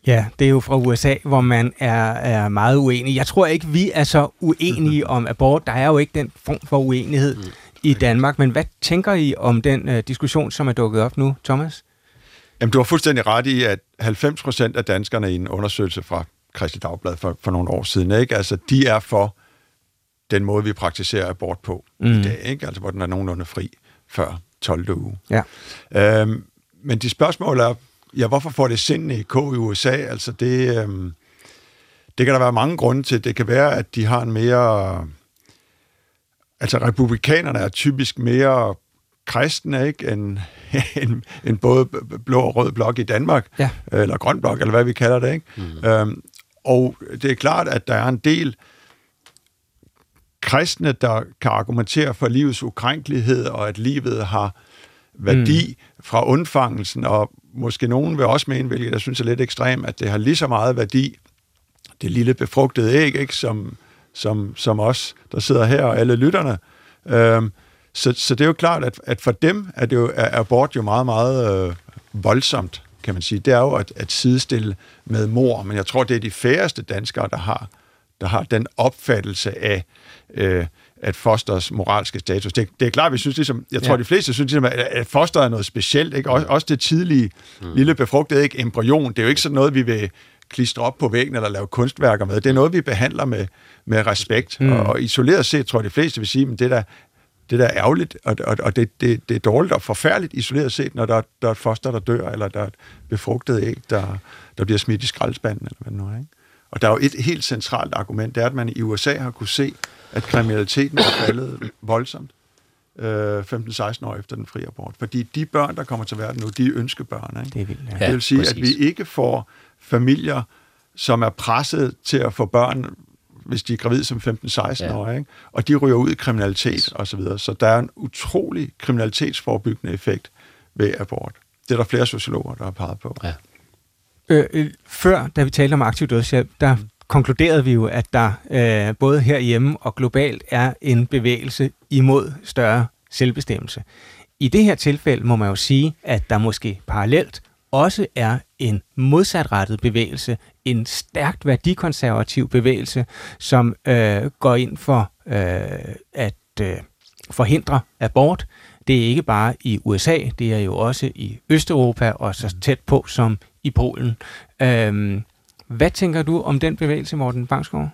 Ja, det er jo fra USA, hvor man er meget uenig. Jeg tror ikke, vi er så uenige om abort. Der er jo ikke den form for uenighed i Danmark. Men hvad tænker I om den diskussion, som er dukket op nu, Thomas? Jamen, du har fuldstændig ret i, at 90% af danskerne i en undersøgelse fra Kristeligt Dagblad for nogle år siden, ikke? Altså, de er for den måde, vi praktiserer abort på i dag, ikke? Altså, hvor den er nogenlunde fri før 12. uge. Ja. Men de spørgsmål er, ja, hvorfor får det sindene i k i USA? Altså det kan der være mange grunde til. Det kan være, at de har en mere... Altså, republikanerne er typisk mere kristne, ikke? End både blå og rød blok i Danmark, ja. Eller grøn blok, eller hvad vi kalder det, ikke? Mm. Og det er klart, at der er en del kristne, der kan argumentere for livets ukrænkelighed, og at livet har værdi fra undfangelsen, og måske nogen vil også mene, hvilket jeg synes er lidt ekstrem, at det har lige så meget værdi, det lille befrugtede æg, ikke, som os, der sidder her, og alle lytterne. Så det er jo klart, at for dem er det jo, er abort jo meget, meget voldsomt, kan man sige. Det er jo at sidestille med mor, men jeg tror, det er de færreste danskere, der har den opfattelse af at fosters moralske status. Det er klart, vi synes ligesom, jeg tror, de fleste synes ligesom, at foster er noget specielt, ikke? Også det tidlige, lille befrugtede, ikke? Embryon, det er jo ikke sådan noget, vi vil klistre op på væggen eller lave kunstværker med. Det er noget, vi behandler med respekt, og isoleret set, tror jeg, de fleste vil sige, men det der er ærgerligt, og det er dårligt og forfærdeligt isoleret set, når der er et foster, der dør, eller der er et befrugtet æg, der bliver smidt i skraldespanden, eller hvad det nu er, ikke? Og der er jo et helt centralt argument, det er, at man i USA har kunne se, at kriminaliteten er faldet voldsomt 15-16 år efter den frie abort. Fordi de børn, der kommer til verden nu, de er ønskebørn, ikke? Det er vildt, ja. Det vil sige, at vi ikke får familier, som er presset til at få børn, hvis de er gravide som 15-16-årige, ikke? Og de ryger ud i kriminalitet osv. Så der er en utrolig kriminalitetsforebyggende effekt ved abort. Det er der flere sociologer, der har peget på. Ja. Før, da vi talte om aktiv dødshjælp, der konkluderede vi jo, at der både herhjemme og globalt er en bevægelse imod større selvbestemmelse. I det her tilfælde må man jo sige, at der måske parallelt også er en modsatrettet bevægelse, en stærkt værdikonservativ bevægelse, som går ind for at forhindre abort. Det er ikke bare i USA, det er jo også i Østeuropa og så tæt på som i Polen. Hvad tænker du om den bevægelse, Morten Bangsgaard?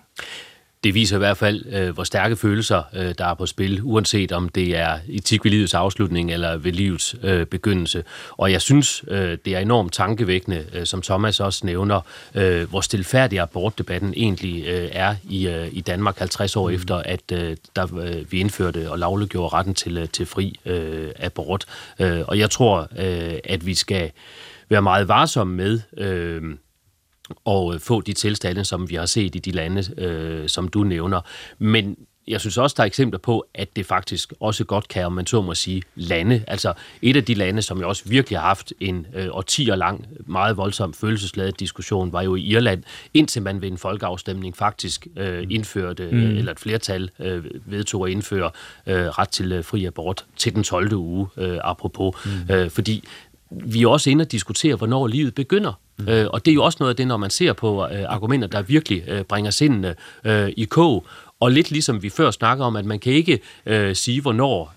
Det viser i hvert fald, hvor stærke følelser, der er på spil, uanset om det er etik ved livets afslutning eller ved livets begyndelse. Og jeg synes, det er enormt tankevækkende, som Thomas også nævner, hvor stilfærdig abortdebatten egentlig er i Danmark 50 år efter, at vi indførte og lovliggjorde retten til fri abort. Og jeg tror, at vi skal være meget varsomme med og få de tilstande, som vi har set i de lande, som du nævner. Men jeg synes også, der er eksempler på, at det faktisk også godt kan, om man så må sige, lande. Altså et af de lande, som jo også virkelig har haft en årtier lang, meget voldsom følelsesladet diskussion, var jo i Irland, indtil man ved en folkeafstemning faktisk indførte, eller et flertal vedtog at indføre ret til fri abort til den 12. uge, apropos. Fordi vi er også inde og diskutere, hvornår livet begynder. Og det er jo også noget af det, når man ser på argumenter, der virkelig bringer sindene i kog. Og lidt ligesom vi før snakker om, at man kan ikke sige, hvornår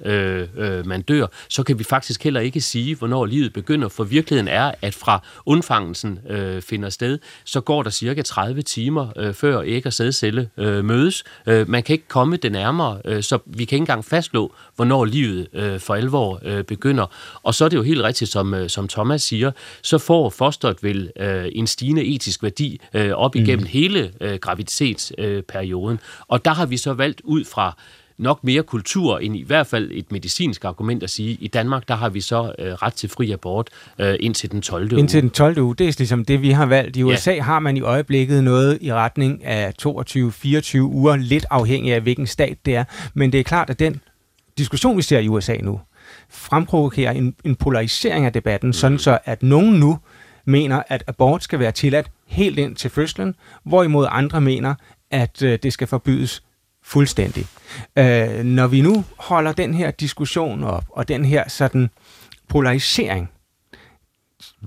man dør, så kan vi faktisk heller ikke sige, hvornår livet begynder. For virkeligheden er, at fra undfangelsen finder sted, så går der cirka 30 timer før æg og sædcelle mødes. Man kan ikke komme det nærmere, så vi kan ikke engang fastslå, hvornår livet for alvor begynder. Og så er det jo helt rigtigt, som Thomas siger, så får fosteret vel en stigende etisk værdi op igennem hele graviditetsperioden. Og der har vi så valgt ud fra nok mere kultur end i hvert fald et medicinsk argument at sige, i Danmark, der har vi så ret til fri abort indtil den 12. uge. Indtil den 12. uge, det er ligesom det, vi har valgt. I USA har man i øjeblikket noget i retning af 22-24 uger, lidt afhængig af, hvilken stat det er. Men det er klart, at den diskussion, vi ser i USA nu, fremprovokerer en polarisering af debatten, sådan så at nogen nu mener, at abort skal være tilladt helt ind til fødslen, hvorimod andre mener, at det skal forbydes fuldstændig. Når vi nu holder den her diskussion op, og den her sådan polarisering,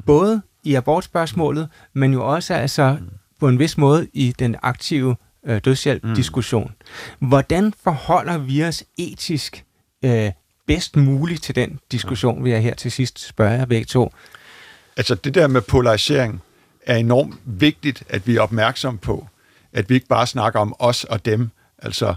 både i abortspørgsmålet, men jo også altså på en vis måde i den aktive dødshjælp-diskussion. Hvordan forholder vi os etisk bedst muligt til den diskussion, vil jeg her til sidst spørge jer begge to? Altså det der med polarisering er enormt vigtigt, at vi er opmærksomme på, at vi ikke bare snakker om os og dem, altså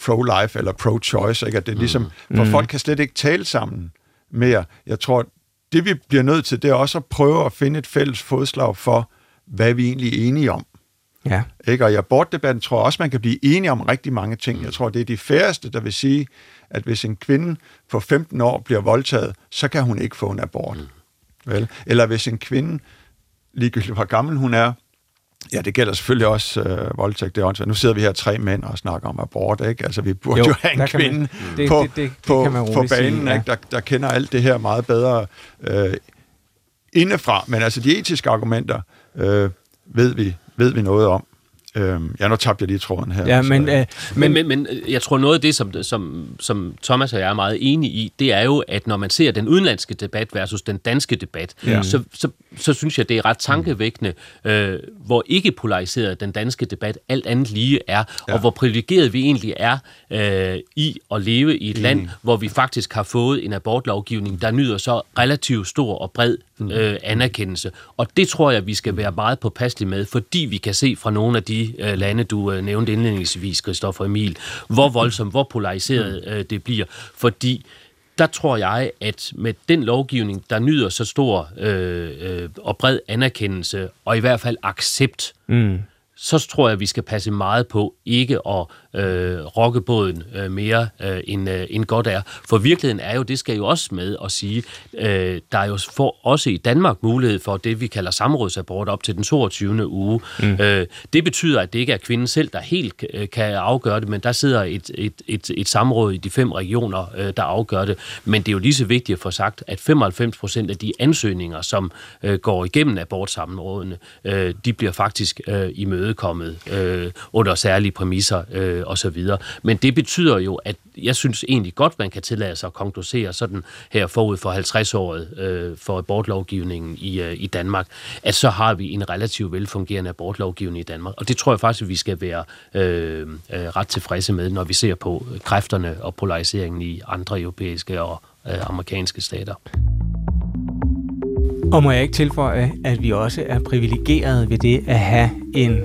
pro-life eller pro-choice, ikke? At det ligesom, for folk kan slet ikke tale sammen mere. Jeg tror, det vi bliver nødt til, det er også at prøve at finde et fælles fodslag for, hvad vi egentlig er enige om. Ja. Ikke? Og i abortdebatten tror jeg også, man kan blive enige om rigtig mange ting. Jeg tror, det er de færreste, der vil sige, at hvis en kvinde på 15 år bliver voldtaget, så kan hun ikke få en abort. Vel? Eller hvis en kvinde, ligegyldigt hvor gammel hun er, ja, det gælder selvfølgelig også voldtægt. Nu sidder vi her tre mænd og snakker om abort, ikke? Altså, vi burde jo have en kvinde på banen, ikke? Der kender alt det her meget bedre indefra. Men altså, de etiske argumenter ved vi noget om. Nu tabte jeg lige tråden her. Ja, men jeg tror noget af det, som Thomas og jeg er meget enige i, det er jo, at når man ser den udenlandske debat versus den danske debat, så synes jeg, det er ret tankevækkende, hvor ikke polariseret den danske debat alt andet lige er, og hvor privilegeret vi egentlig er i at leve i et land, hvor vi faktisk har fået en abortlovgivning, der nyder så relativt stor og bred anerkendelse. Og det tror jeg, vi skal være meget påpasselige med, fordi vi kan se fra nogle af de lande, du nævnte indledningsvis, Christoffer Emil, hvor voldsomt, hvor polariseret det bliver. Fordi der tror jeg, at med den lovgivning, der nyder så stor og bred anerkendelse, og i hvert fald accept, så tror jeg, vi skal passe meget på ikke at rokke båden mere, end godt er. For virkeligheden er jo, det skal jo også med at sige, der er jo også i Danmark mulighed for det, vi kalder samrådsabort op til den 22. uge. Det betyder, at det ikke er kvinden selv, der helt kan afgøre det, men der sidder et samråd i de 5 regioner, der afgør det. Men det er jo lige så vigtigt at få sagt, at 95% af de ansøgninger, som går igennem abortsamrådene, de bliver faktisk imødekommet under særlige præmisser og så videre. Men det betyder jo, at jeg synes egentlig godt, man kan tillade sig at konklusere sådan her forud for 50-året for abortlovgivningen i Danmark, at så har vi en relativt velfungerende abortlovgivning i Danmark. Og det tror jeg faktisk, at vi skal være ret tilfredse med, når vi ser på kræfterne og polariseringen i andre europæiske og amerikanske stater. Og må jeg ikke tilføje, at vi også er privilegerede ved det at have en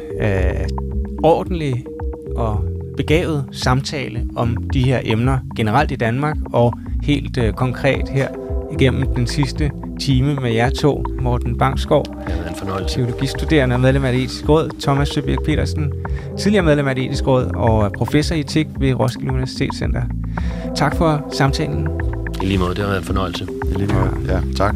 ordentlig og begavet samtale om de her emner generelt i Danmark, og helt konkret her igennem den sidste time med jer to, Morten Bangsgaard, teologistuderende og medlem af Det Etiske Råd, Thomas Søbjerg Petersen, tidligere medlem af Det Etiske Råd og professor i etik ved Roskilde Universitetscenter. Tak for samtalen. I lige måde, det har været en fornøjelse. I lige måde, ja, tak.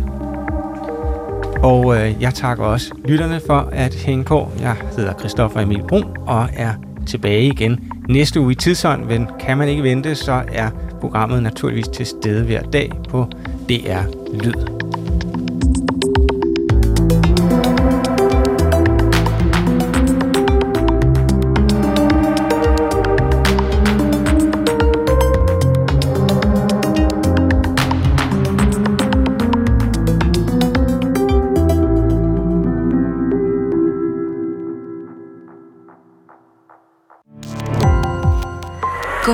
Og jeg takker også lytterne for at hænge på. Jeg hedder Christoffer Emil Brun og er tilbage igen næste uge i Tidsånd, men kan man ikke vente, så er programmet naturligvis til stede hver dag på DR Lyd. Gå